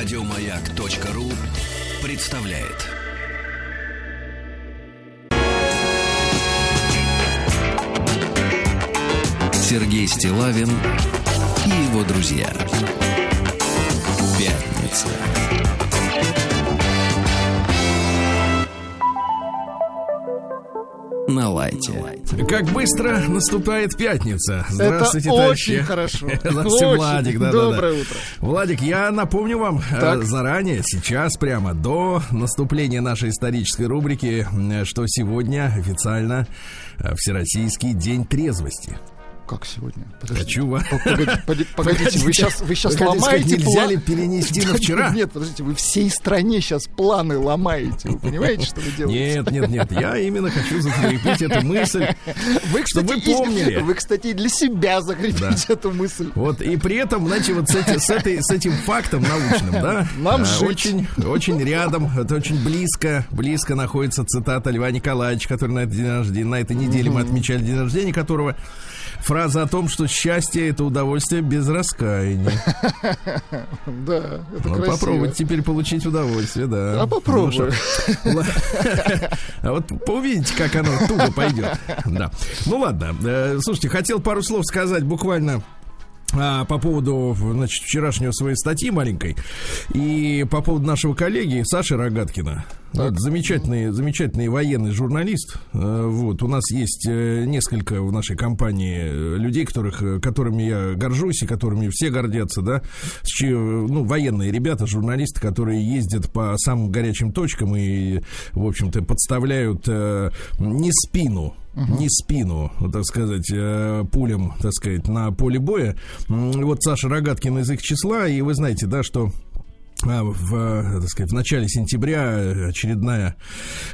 Радиомаяк.ру представляет. Сергей Стилавин и его друзья. Пятница. На лайте. Как быстро наступает пятница. Здравствуйте, товарищи. Это очень хорошо. Здравствуйте, Владик. Доброе утро. Владик, я напомню вам заранее, сейчас прямо до наступления нашей исторической рубрики, что сегодня официально Всероссийский день трезвости. Как сегодня? Погодите, вы сейчас ломаете планы. Нельзя ли перенести на вчера? Нет, подождите, вы всей стране сейчас планы ломаете. Вы понимаете, что вы делаете? Нет. Я именно хочу закрепить эту мысль, чтобы вы помнили. Вы, кстати, для себя закрепите эту мысль. Вот, и при этом, знаете, вот с этим фактом научным, да? Нам жить. Очень рядом, очень близко находится цитата Льва Николаевича, который на этой неделе мы отмечали день рождения, которого... Фраза о том, что счастье — это удовольствие без раскаяния. Да, это красиво. Попробовать теперь получить удовольствие, да. А попробую. А вот увидите, как оно туго пойдет. Да. Ну ладно, слушайте, хотел пару слов сказать буквально по поводу, значит, вчерашнего своей статьи маленькой и по поводу нашего коллеги Саши Рогаткина. Вот, замечательный военный журналист. Вот, у нас есть несколько в нашей компании людей, которыми я горжусь и которыми все гордятся, да. Ну, военные ребята, журналисты, которые ездят по самым горячим точкам и, в общем-то, подставляют не спину, так сказать, пулям, так сказать, на поле боя. Вот Саша Рогаткин из их числа, и вы знаете, да, что в начале сентября очередная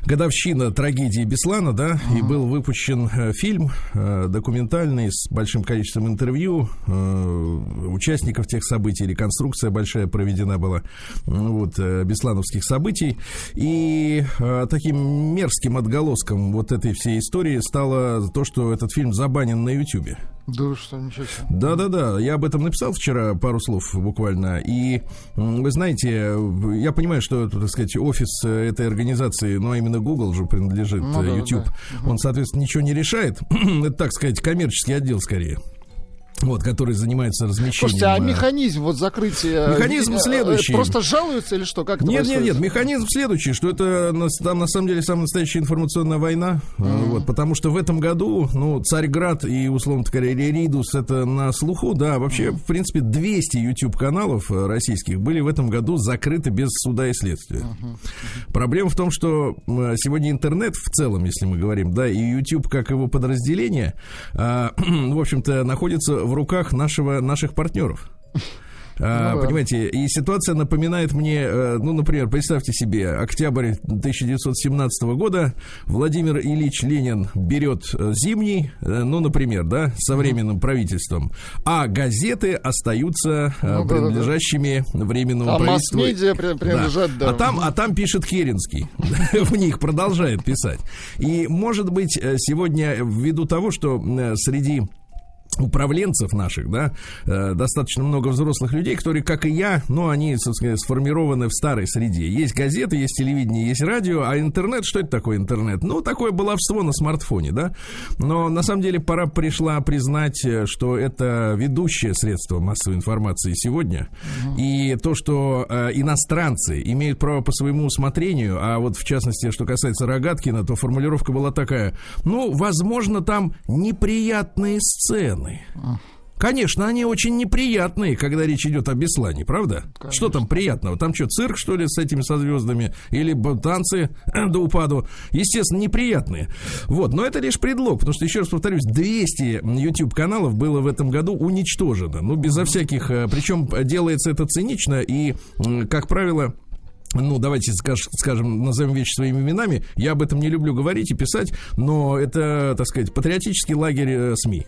годовщина трагедии Беслана, да, и был выпущен фильм документальный с большим количеством интервью участников тех событий, реконструкция большая проведена была, вот, беслановских событий, и таким мерзким отголоском вот этой всей истории стало то, что этот фильм забанен на YouTube. Да что, ничего себе. Да, я об этом написал вчера пару слов буквально, и вы знаете, я понимаю, что, так сказать, офис этой организации, ну, а именно Google же принадлежит YouTube, да. Он, соответственно, ничего не решает, это, так сказать, коммерческий отдел скорее. Вот, который занимается размещением. Слушайте, а механизм вот закрытия... Механизм следующий. Просто жалуются или что? Как это происходит? Нет, механизм следующий, что это там на самом деле самая настоящая информационная война, вот, потому что в этом году, ну, Царьград и, условно говоря, Ридус, это на слуху, да, вообще, в принципе, 200 YouTube-каналов российских были в этом году закрыты без суда и следствия. Проблема в том, что сегодня интернет в целом, если мы говорим, да, и YouTube как его подразделение, в общем-то, находится в руках наших партнеров. Понимаете, и ситуация напоминает мне, ну, например, представьте себе, октябрь 1917 года, Владимир Ильич Ленин берет зимний, ну, например, да, со временным правительством, а газеты остаются принадлежащими временному правительству. А масс-медиа принадлежат, да. А там пишет Керенский, в них продолжает писать. И, может быть, сегодня, ввиду того, что среди управленцев наших, да, достаточно много взрослых людей, которые, как и я, но они, собственно, сформированы в старой среде. Есть газеты, есть телевидение, есть радио, а интернет, что это такое интернет? Ну, такое баловство на смартфоне, да. Но, на самом деле, пора пришла признать, что это ведущее средство массовой информации сегодня. И то, что иностранцы имеют право по своему усмотрению, а вот, в частности, что касается Рогаткина, то формулировка была такая: ну, возможно, там неприятные сцены. Конечно, они очень неприятные, когда речь идет о Беслане, правда? Конечно. Что там приятного? Там что, цирк, что ли, с этими созвездами? Или танцы до упаду? Естественно, неприятные. Вот, но это лишь предлог, потому что, еще раз повторюсь, 200 YouTube-каналов было в этом году уничтожено. Ну, безо всяких... Причем делается это цинично и, как правило... Ну, давайте, скажем, назовем вещи своими именами. Я об этом не люблю говорить и писать, но это, так сказать, патриотический лагерь СМИ.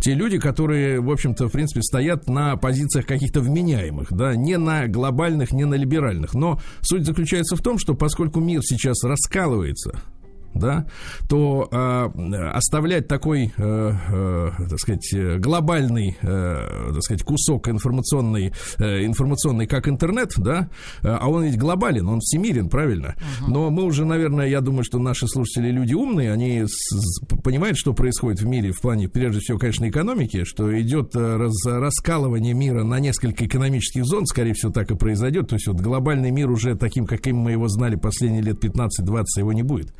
Те люди, которые, в общем-то, в принципе, стоят на позициях каких-то вменяемых, да, не на глобальных, не на либеральных. Но суть заключается в том, что поскольку мир сейчас раскалывается, да, то оставлять такой, так сказать, глобальный, так сказать, кусок информационный, как интернет, да, а он ведь глобален, он всемирен, правильно? Uh-huh. Но мы уже, наверное, я думаю, что наши слушатели люди умные, они понимают, что происходит в мире в плане, прежде всего, конечно, экономики, что идет раскалывание мира на несколько экономических зон, скорее всего, так и произойдет, то есть вот глобальный мир уже таким, каким мы его знали последние лет 15-20, его не будет.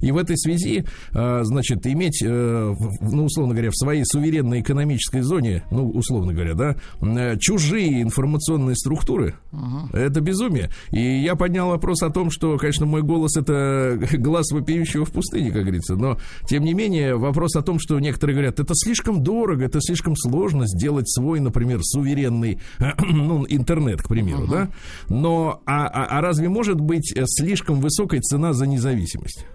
И в этой связи, значит, иметь, ну, условно говоря, в своей суверенной экономической зоне, ну, условно говоря, да, чужие информационные структуры, uh-huh. это безумие. И я поднял вопрос о том, что, конечно, мой голос — это глас вопиющего в пустыне, как говорится, но, тем не менее, вопрос о том, что некоторые говорят, это слишком дорого, это слишком сложно сделать свой, например, суверенный, ну, интернет, к примеру, uh-huh. да, но а разве может быть слишком высокая цена за независимость?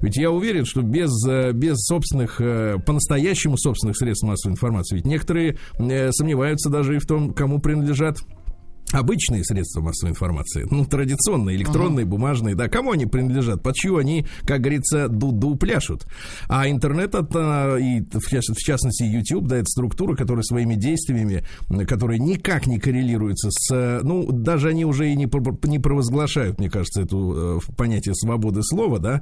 Ведь я уверен, что без собственных, по-настоящему собственных средств массовой информации, ведь некоторые сомневаются даже и в том, кому принадлежат обычные средства массовой информации, ну, традиционные, электронные, uh-huh. бумажные, да, кому они принадлежат, под чью они, как говорится, дуду пляшут. А интернет, и в частности YouTube, да, это структура, которая своими действиями, которые никак не коррелируются с, ну, даже они уже и не провозглашают, мне кажется, это понятие свободы слова, да,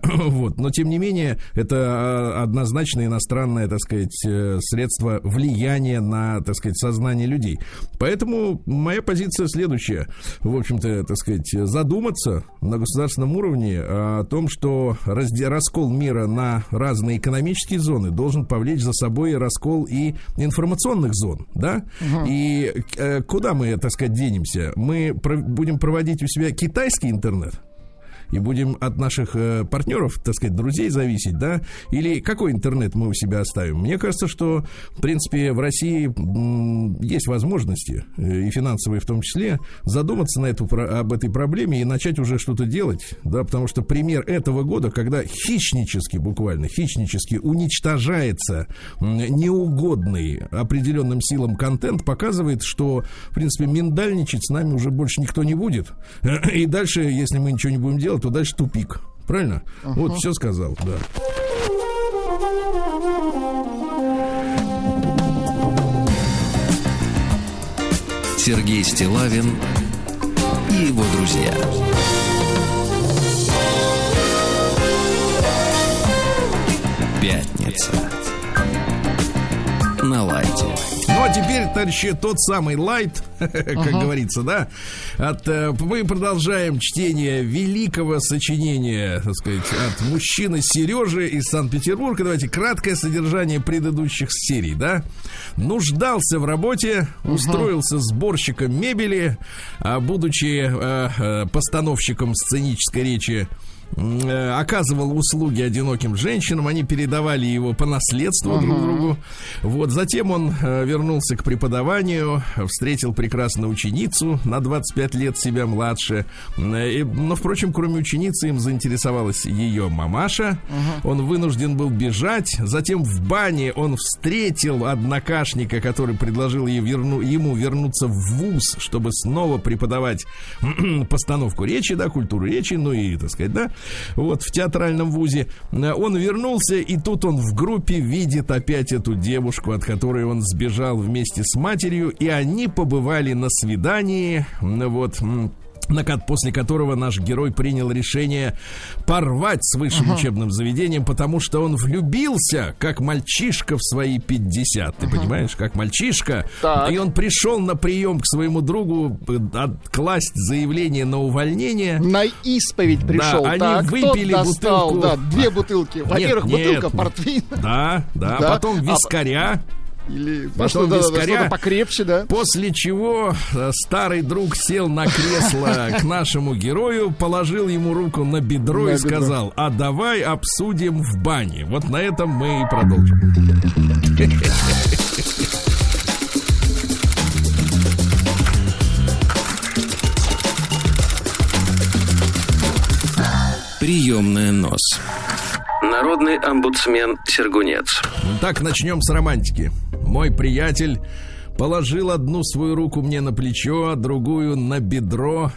вот, но тем не менее, это однозначно иностранное, так сказать, средство влияния на, так сказать, сознание людей. Поэтому моя позиция следующая. В общем-то, так сказать, задуматься на государственном уровне о том, что раскол мира на разные экономические зоны должен повлечь за собой раскол и информационных зон, да? Угу. И куда мы, так сказать, денемся? Мы будем проводить у себя китайский интернет? И будем от наших партнеров, так сказать, друзей зависеть, да? Или какой интернет мы у себя оставим? Мне кажется, что, в принципе, в России есть возможности, и финансовые в том числе, задуматься об этой проблеме и начать уже что-то делать, да? Потому что пример этого года, когда буквально хищнически уничтожается неугодный определенным силам контент, показывает, что, в принципе, миндальничать с нами уже больше никто не будет. И дальше, если мы ничего не будем делать, то дальше тупик. Правильно? Uh-huh. Вот все сказал, да. Сергей Стилавин и его друзья. Пятница. На лайте. Ну, а теперь, товарищи, тот самый лайт, как говорится, да? Мы продолжаем чтение великого сочинения, так сказать, от мужчины Сережи из Санкт-Петербурга. Давайте краткое содержание предыдущих серий, да? Нуждался в работе, устроился сборщиком мебели, будучи постановщиком сценической речи, оказывал услуги одиноким женщинам, они передавали его по наследству друг другу. Вот, затем он вернулся к преподаванию, встретил прекрасную ученицу, на 25 лет себя младше. Но, впрочем, кроме ученицы, им заинтересовалась ее мамаша. Он вынужден был бежать. Затем в бане он встретил однокашника, который предложил ему вернуться в вуз, чтобы снова преподавать постановку речи, да, культуру речи, ну и, так сказать, да, вот, в театральном вузе. Он вернулся, и тут он в группе видит опять эту девушку, от которой он сбежал вместе с матерью, и они побывали на свидании, вот, после которого наш герой принял решение порвать с высшим учебным заведением, потому что он влюбился, как мальчишка, в свои 50. Ты понимаешь, как мальчишка. Так. И он пришел на прием к своему другу откласть заявление на увольнение. На исповедь пришел. Да, они выпили бутылку. Да, 2 бутылки. Во-первых, бутылка портвейна. Да. Потом вискаря. Или что-то покрепче, да? После чего старый друг сел на кресло к нашему герою, положил ему руку на бедро и сказал: а давай обсудим в бане. Вот на этом мы и продолжим. Приемная нос. Народный омбудсмен Сергунец. Так, начнем с романтики. Мой приятель положил одну свою руку мне на плечо, другую на бедро,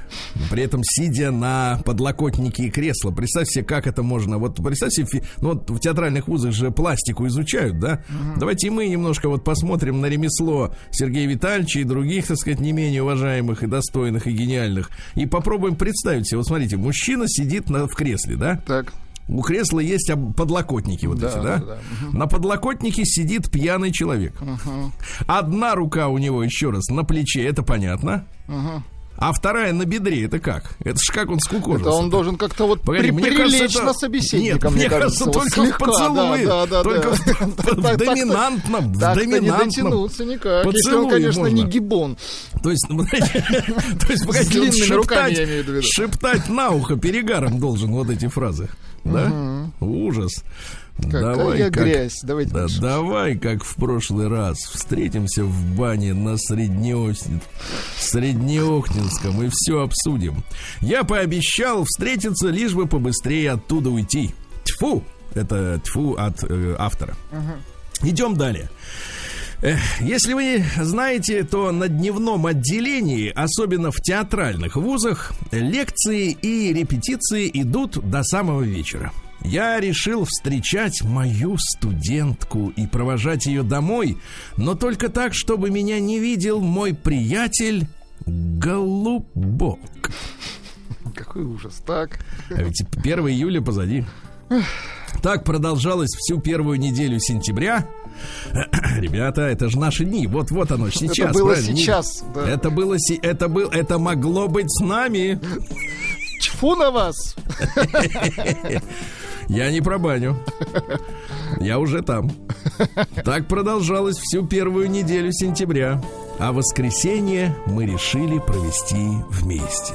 при этом сидя на подлокотнике и кресла. Представь себе, как это можно. Вот представь себе, ну вот в театральных вузах же пластику изучают, да? Угу. Давайте мы немножко вот посмотрим на ремесло Сергея Витальевича и других, так сказать, не менее уважаемых и достойных и гениальных. И попробуем представить себе. Вот смотрите, мужчина сидит в кресле, да? Так. У кресла есть подлокотники вот да, эти, да? Да, да. Угу. На подлокотнике сидит пьяный человек. Угу. Одна рука у него, еще раз, на плече, это понятно. Угу. А вторая на бедре, это как? Это же как он скукожился. Это он должен как-то вот прилечь на собеседника. Нет, мне кажется, только слегка, в поцелуе. Да, да, только да. В доминантном. Так-то не дотянуться никак. Если он, конечно, можно. Не гибон. То есть, погоди, шептать на ухо перегаром должен вот эти фразы. Да? Ужас. Какая грязь. Давайте да, давай, как в прошлый раз, встретимся в бане на Среднеохтинском и все обсудим. Я пообещал встретиться, лишь бы побыстрее оттуда уйти. Тьфу! Это тьфу от автора. Угу. Идем далее. Если вы знаете, то на дневном отделении, особенно в театральных вузах, лекции и репетиции идут до самого вечера. Я решил встречать мою студентку и провожать ее домой, но только так, чтобы меня не видел мой приятель Голубок. Какой ужас, так? А ведь 1 июля позади. Так продолжалось всю первую неделю сентября. Ребята, это же наши дни. Вот оно, сейчас. Это было правильно? Сейчас. Да. Это могло быть с нами. Чфу на вас! Я не про баню. Я уже там. Так продолжалось всю первую неделю сентября. А воскресенье мы решили провести вместе.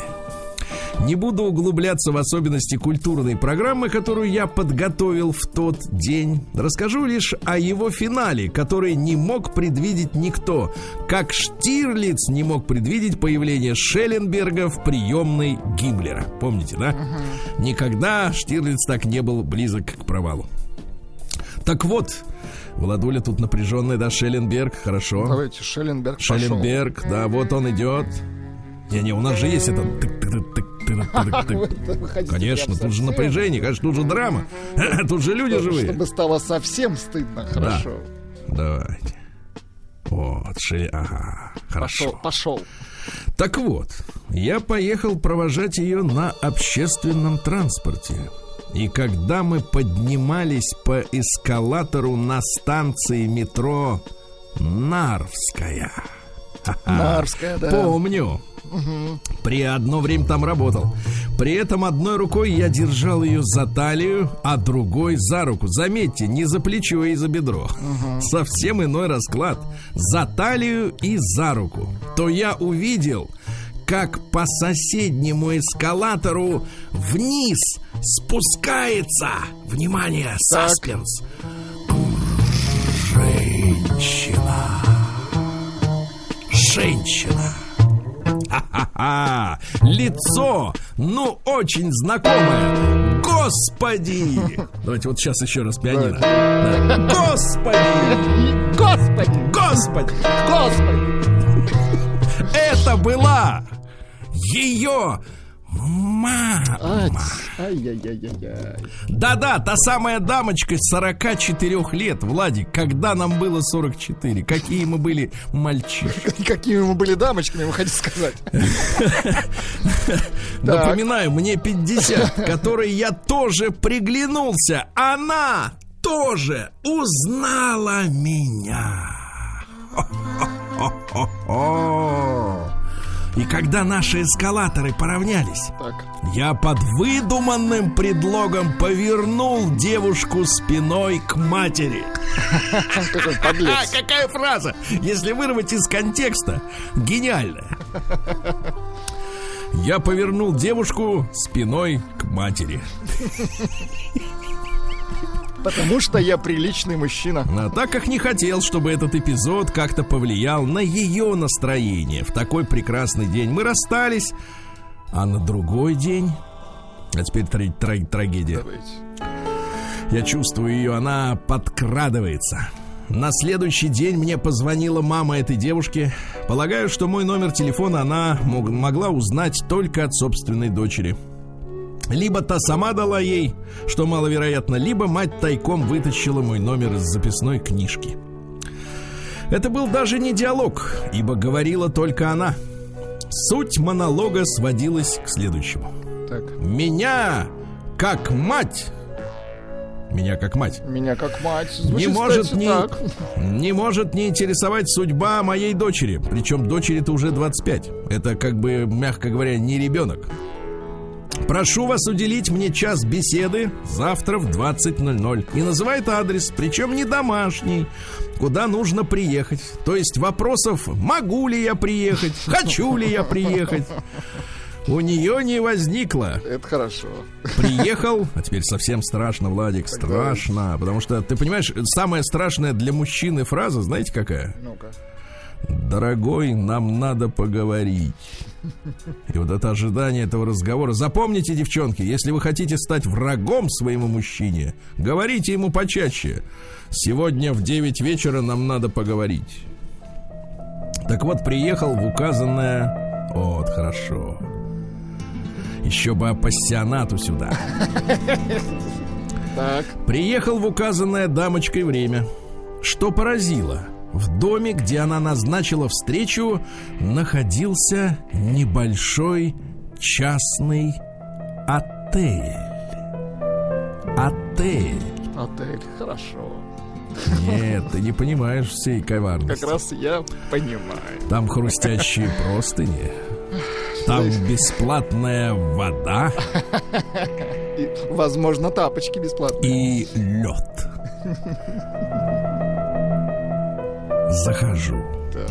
Не буду углубляться в особенности культурной программы, которую я подготовил в тот день. Расскажу лишь о его финале, который не мог предвидеть никто. Как Штирлиц не мог предвидеть появление Шелленберга в приемной Гиммлера. Помните, да? Угу. Никогда Штирлиц так не был близок к провалу. Так вот, Владуля тут напряженная, да, Шелленберг, хорошо. Давайте, Шелленберг, пошел. Да, вот он идет. Не, у нас же есть это... Конечно, тут же напряжение, конечно, тут же драма. Тут же люди живые. Чтобы стало совсем стыдно, хорошо. Давайте. Вот, ага, хорошо. Пошел. Так вот, я поехал провожать ее на общественном транспорте. И когда мы поднимались по эскалатору на станции метро Нарвская. Нарвская, да. Помню. Угу. Одно время там работал. При этом одной рукой я держал ее за талию, а другой за руку. Заметьте, не за плечо и за бедро. Угу. Совсем иной расклад. За талию и за руку. То я увидел, как по соседнему эскалатору вниз спускается, внимание, саспенс, женщина. Ха-ха-ха! Лицо, ну, очень знакомое. Господи! Давайте вот сейчас еще раз пианино. Да. Господи! Господи! Господи! Господи! Это была ее мама. Ай-яй-яй-яй-яй. Да-да, та самая дамочка 44 лет, Владик, когда нам было 44. Какие мы были мальчишки. Какими мы были дамочками, вы хотите сказать. Напоминаю, мне 50, которой я тоже приглянулся. Она тоже узнала меня. И когда наши эскалаторы поравнялись, так. Я под выдуманным предлогом повернул девушку спиной к матери. Какой подлец. Какая фраза, если вырвать из контекста, гениальная. Я повернул девушку спиной к матери. Потому что я приличный мужчина. А так как не хотел, чтобы этот эпизод как-то повлиял на ее настроение. В такой прекрасный день мы расстались. А на другой день... А теперь трагедия. Давайте. Я чувствую ее, она подкрадывается. На следующий день мне позвонила мама этой девушки. Полагаю, что мой номер телефона она могла узнать только от собственной дочери. Либо та сама дала ей, что маловероятно, либо мать тайком вытащила мой номер из записной книжки. Это был даже не диалог, ибо говорила только она. Суть монолога сводилась к следующему. Так. Меня как мать... Меня как мать. Меня как мать. Звучит, не может не интересовать судьба моей дочери. Причем дочери-то уже 25. Это, как бы, мягко говоря, не ребенок. Прошу вас уделить мне час беседы завтра в 20:00. И называет адрес, причем не домашний, куда нужно приехать. То есть вопросов «могу ли я приехать?», «хочу ли я приехать?» у нее не возникло. Это хорошо. Приехал, а теперь совсем страшно, Владик, так страшно, давай. Потому что, ты понимаешь, самая страшная для мужчины фраза, знаете какая? Ну-ка. Дорогой, нам надо поговорить. И вот это ожидание этого разговора. Запомните, девчонки, если вы хотите стать врагом своему мужчине, говорите ему почаще. Сегодня в 9 вечера нам надо поговорить. Так вот, приехал в указанное... Вот, хорошо. Еще бы апассионату сюда. Так. Приехал в указанное дамочкой время. Что поразило, в доме, где она назначила встречу, находился небольшой частный отель. Отель. Отель, хорошо. Нет, ты не понимаешь всей коварности. Как раз я понимаю. Там хрустящие простыни. Там бесплатная вода. И, возможно, тапочки бесплатные. И лед. Захожу. Так.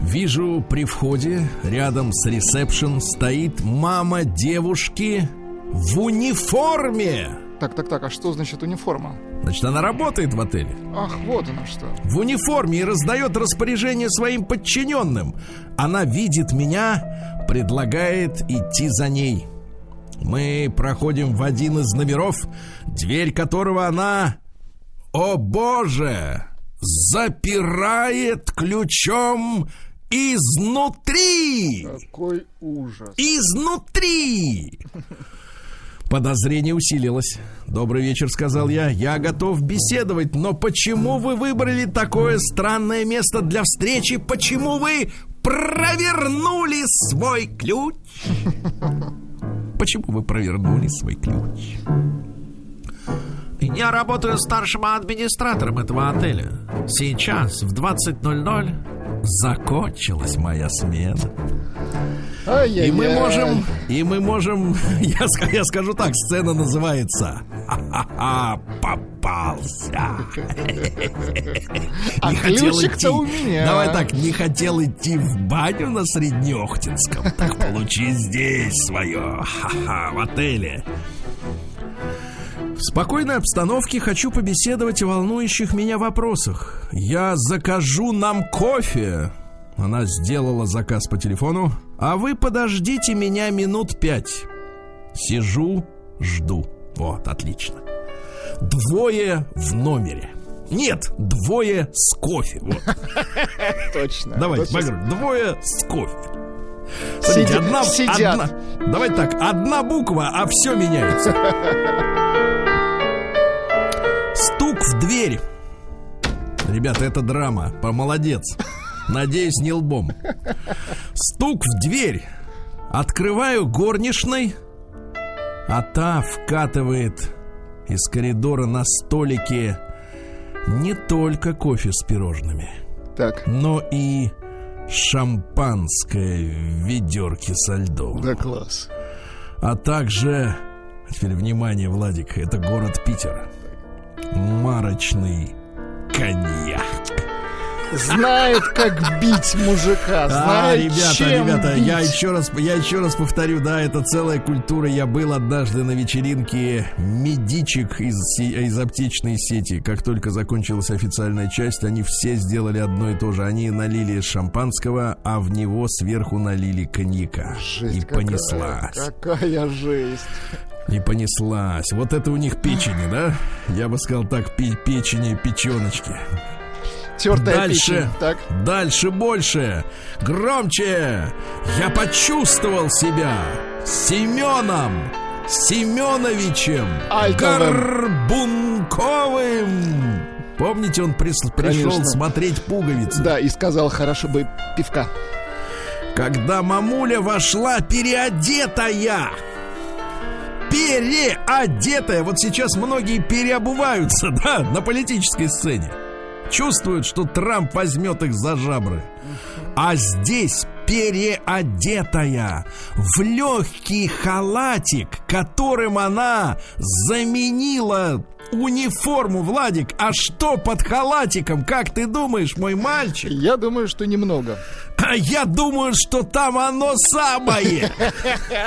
Вижу при входе, рядом с ресепшн, стоит мама девушки в униформе. Так, а что значит униформа? Значит, она работает в отеле. Ах, вот она что. В униформе и раздает распоряжение своим подчиненным. Она видит меня, предлагает идти за ней. Мы проходим в один из номеров, дверь которого она, о боже, запирает ключом изнутри. Какой ужас. Изнутри. Подозрение усилилось. «Добрый вечер», — сказал я. «Я готов беседовать, но почему вы выбрали такое странное место для встречи? Почему вы провернули свой ключ? Почему вы провернули свой ключ?» «Я работаю старшим администратором этого отеля. Сейчас в 20:00 закончилась моя смена». И мы можем, я скажу так, сцена называется «Ха-ха-ха, попался». А ключик-то у меня. Давай так, не хотел идти в баню на Среднеохтинском. Так получи здесь свое, ха-ха, в отеле. В спокойной обстановке хочу побеседовать о волнующих меня вопросах. Я закажу нам кофе. Она сделала заказ по телефону. А вы подождите меня 5 минут. Сижу, жду. Вот, отлично. Двое в номере. Нет, двое с кофе. Вот. Точно. Давайте, Багров, двое с кофе. Смотрите, одна. Давайте так, одна буква, а все меняется. Стук в дверь. Ребята, это драма. Молодец. Надеюсь, не лбом. Стук в дверь. Открываю горничной, а та вкатывает из коридора на столике не только кофе с пирожными, так, но и шампанское в ведерке со льдом. Да класс. А также, теперь внимание, Владик, это город Питер. Марочный коньяк. Знает, как бить мужика. Знает, ребята, бить. Я еще раз повторю, да, это целая культура. Я был однажды на вечеринке медичек из аптечной сети. Как только закончилась официальная часть, они все сделали одно и то же. Они налили шампанского, а в него сверху налили коньяка. Жесть, и понеслась. Какая жесть. И понеслась. Вот это у них печени, да? Я бы сказал так, печени, печеночки. Тёртая дальше, печень, так. Дальше больше, громче. Я почувствовал себя Семеном Семеновичем Горбунковым. Помните, он пришел смотреть пуговицы. Да, и сказал, хорошо бы пивка. Когда мамуля вошла переодетая. Переодетая. Вот сейчас многие переобуваются, да, на политической сцене. Чувствуют, что Трамп возьмет их за жабры. А здесь переодетая в легкий халатик, которым она заменила униформу, Владик. А что под халатиком, как ты думаешь, мой мальчик? Я думаю, что немного. А я думаю, что там оно самое.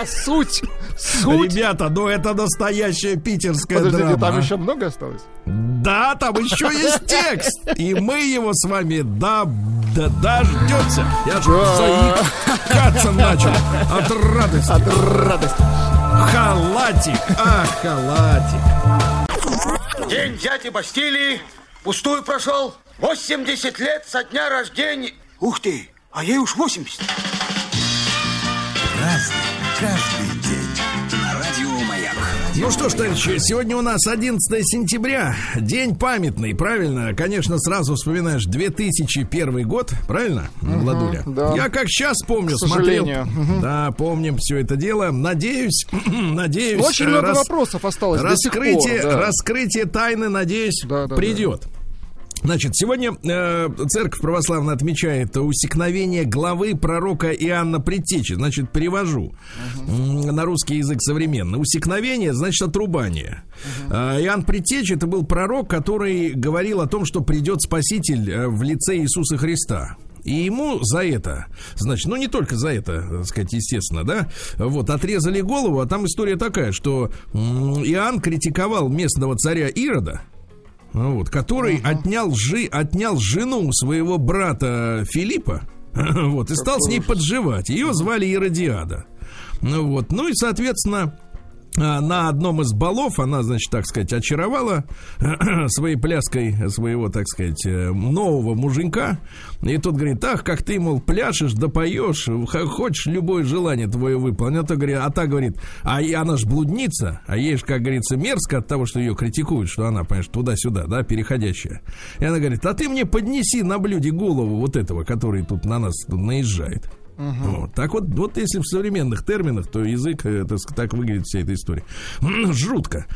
Суть. Суть. Ребята, ну это настоящая питерская драма. Там еще много осталось? Да, там еще есть текст. И мы его с вами дождемся. Я заикаться начал от радости. Халатик, халатик. День взятия Бастилии пустую прошел. 80 лет со дня рождения. Ух ты, а ей уж 80. Разный, каждый день. На радио «Маяк». Ну что ж, товарищи, сегодня у нас 11 сентября. День памятный, правильно? Конечно, сразу вспоминаешь 2001 год, правильно, Владуля? Да. Я как сейчас помню, смотрел. Да, помним все это дело. Надеюсь. Очень много вопросов осталось до сих пор. Раскрытие тайны, надеюсь, придет. Значит, сегодня церковь православная отмечает усекновение главы пророка Иоанна Предтечи. Значит, перевожу на русский язык современный. Усекновение, значит, отрубание. Иоанн Предтеча — это был пророк, который говорил о том, что придет Спаситель в лице Иисуса Христа. И ему за это, значит, ну не только за это, так сказать, естественно, да, вот, отрезали голову. А там история такая, что Иоанн критиковал местного царя Ирода, вот, который отнял жену своего брата Филиппа, вот, и стал с ней подживать. Ее звали Иродиада. Вот, ну и, соответственно, на одном из балов она, значит, так сказать, очаровала своей пляской своего, так сказать, нового муженька. И тот говорит: ах, как ты, мол, пляшешь, да поешь, хочешь, любое желание твое выполнено. А та говорит: а она ж блудница, а ей же, как говорится, мерзко от того, что ее критикуют, что она, понимаешь, туда-сюда, да, переходящая. И она говорит: а ты мне поднеси на блюде голову вот этого, который тут на нас тут наезжает. Вот. Так вот, вот если в современных терминах, то язык, так выглядит вся эта история. Жутко.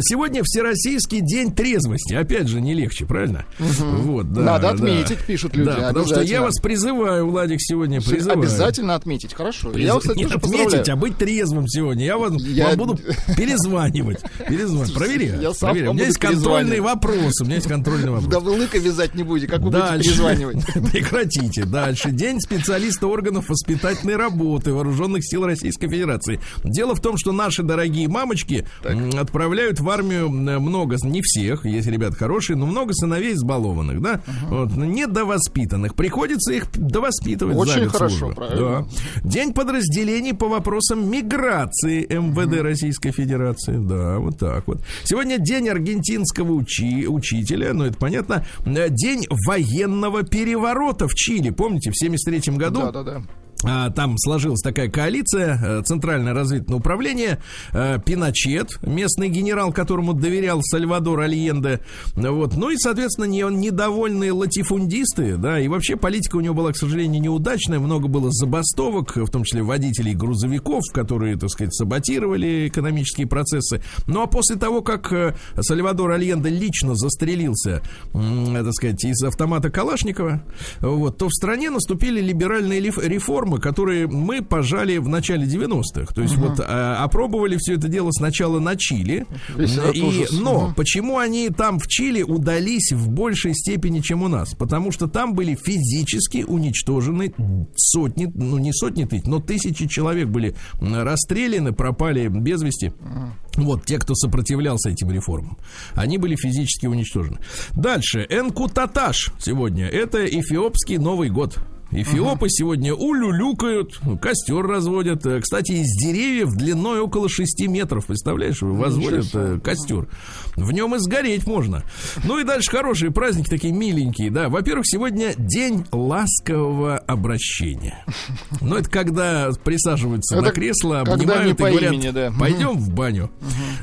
Сегодня Всероссийский день трезвости. Опять же, не легче, правильно? Вот, да, надо отметить, да, пишут люди. Да, потому что я вас призываю, Владик, сегодня призываю. Обязательно отметить, хорошо. Я вас, кстати, тоже поздравляю. Отметить, а быть трезвым сегодня. Я вам буду перезванивать. Провери. У меня есть контрольный вопрос. Да вы лыка вязать не будете, как вы будете перезванивать. Прекратите. Дальше. День специалиста органов воспитательной работы Вооруженных сил Российской Федерации. Дело в том, что наши дорогие мамочки отправляют в армию много, не всех, есть ребят хорошие, но много сыновей избалованных, да, вот, недовоспитанных. Приходится их довоспитывать. Очень хорошо, правильно. Да. День подразделений по вопросам миграции МВД Российской Федерации. Да, вот так вот. Сегодня день аргентинского учителя, ну это понятно. День военного переворота в Чили. Помните, в 1973 году? Да, да, да. Там сложилась такая коалиция, Центральное разведывательное управление, Пиночет, местный генерал, которому доверял Сальвадор Альенде, вот. Ну и, соответственно, недовольные латифундисты, да, и вообще политика у него была, к сожалению, неудачная. Много было забастовок, в том числе водителей грузовиков, которые, так сказать, саботировали экономические процессы. Ну а после того, как Сальвадор Альенде лично застрелился, так сказать, из автомата Калашникова, вот, то в стране наступили либеральные реформы, которые мы пожали в начале 90-х. То есть вот опробовали все это дело сначала на Чили. Но почему они там в Чили удались в большей степени, чем у нас? Потому что там были физически уничтожены сотни, ну не сотни тысяч, но тысячи человек были расстреляны, пропали без вести. Вот, те, кто сопротивлялся этим реформам, они были физически уничтожены. Дальше. Энкутаташ сегодня. Это эфиопский Новый год. Эфиопы сегодня улюлюкают, костер разводят. Кстати, из деревьев длиной около 6 метров, представляешь, возводят костер. В нем и сгореть можно. Ну и дальше хорошие праздники, такие миленькие, да. Во-первых, сегодня день ласкового обращения. Но это когда присаживаются на кресло, обнимают и говорят: пойдем в баню.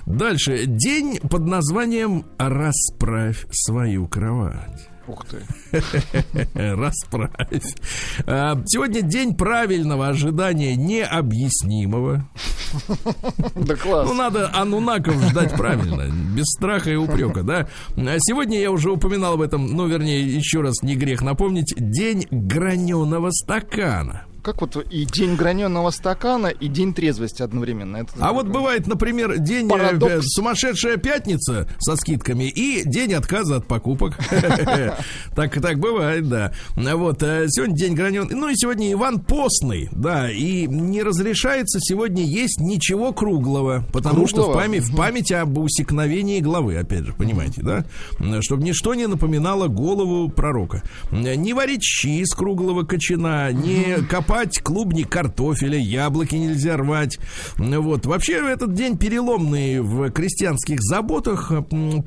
Дальше. День под названием «Расправь свою кровать». Ух ты. Расправь. Сегодня день правильного ожидания необъяснимого. Да класс. Ну, надо анунаков ждать правильно, без страха и упрека, да. Сегодня я уже упоминал об этом, ну, вернее, еще раз не грех напомнить, день граненого стакана. Как вот и день граненого стакана, и день трезвости одновременно. Это, а вот бывает, например, день сумасшедшая пятница со скидками и день отказа от покупок. Так бывает, да. Вот сегодня день граненый. Ну и сегодня Иван Постный, да. И не разрешается сегодня есть ничего круглого, потому что в памяти об усекновении главы, опять же, понимаете, да? Чтобы ничто не напоминало голову пророка. Не варить щи из круглого кочана, не копать клубни, картофеля, яблоки нельзя рвать. Вот. Вообще этот день переломный в крестьянских заботах.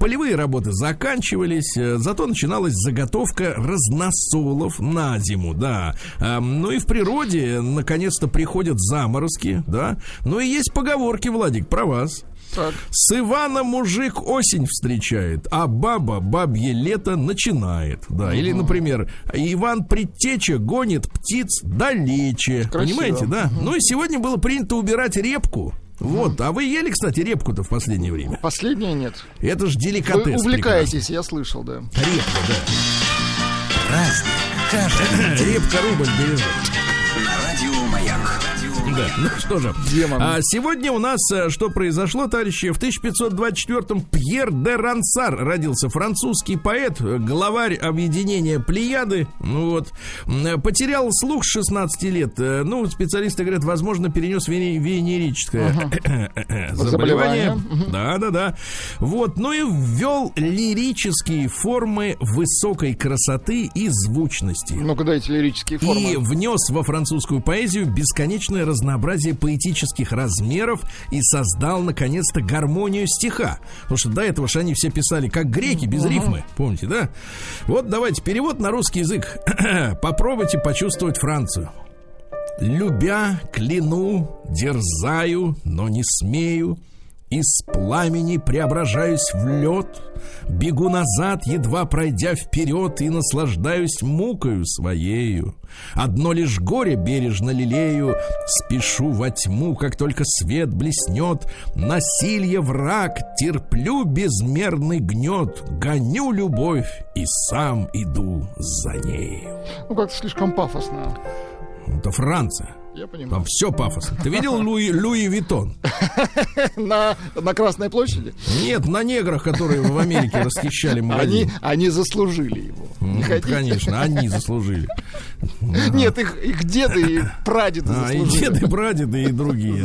Полевые работы заканчивались, зато начиналась заготовка разносолов на зиму, да. Ну и в природе наконец-то приходят заморозки, да. Ну и есть поговорки, Владик, про вас. Так. С Ивана мужик осень встречает, а баба бабье лето начинает, да. Или, например, Иоанн Предтеча гонит птиц далече. Красиво. Понимаете, да? Ну и сегодня было принято убирать репку. Вот, а вы ели, кстати, репку-то в последнее время? Последнее нет. Это же деликатес. Вы увлекаетесь, прекрасный. Я слышал, да. Репка, да. Праздник. Репка рубль бережет. Радиомаяк. Да. Ну что же, сегодня у нас что произошло, товарищи? В 1524-м Пьер де Рансар родился, французский поэт, главарь объединения Плеяды. Ну вот, потерял слух с 16 лет. Ну, специалисты говорят, возможно, перенес венерическое заболевание. Да. Вот, ну и ввел лирические формы высокой красоты и звучности. Ну-ка, дайте лирические формы. И внес во французскую поэзию бесконечное разнообразие поэтических размеров и создал, наконец-то, гармонию стиха. Потому что до этого же они все писали, как греки, без рифмы. Помните, да? Вот давайте перевод на русский язык. Попробуйте почувствовать Францию. «Любя, кляну, дерзаю, но не смею. Из пламени преображаюсь в лед. Бегу назад, едва пройдя вперед, и наслаждаюсь мукою своею. Одно лишь горе бережно лелею, спешу во тьму, как только свет блеснет. Насилье враг, терплю безмерный гнет, гоню любовь и сам иду за нею». Ну, как-то слишком пафосно. Это Франция. Я понимаю. Там все пафосно. Ты видел Луи Виттон? На Красной площади? Нет, на неграх, которые в Америке расхищали магазин. Они заслужили его. Конечно, они заслужили. Нет, их деды и прадеды заслужили. И деды, прадеды и другие.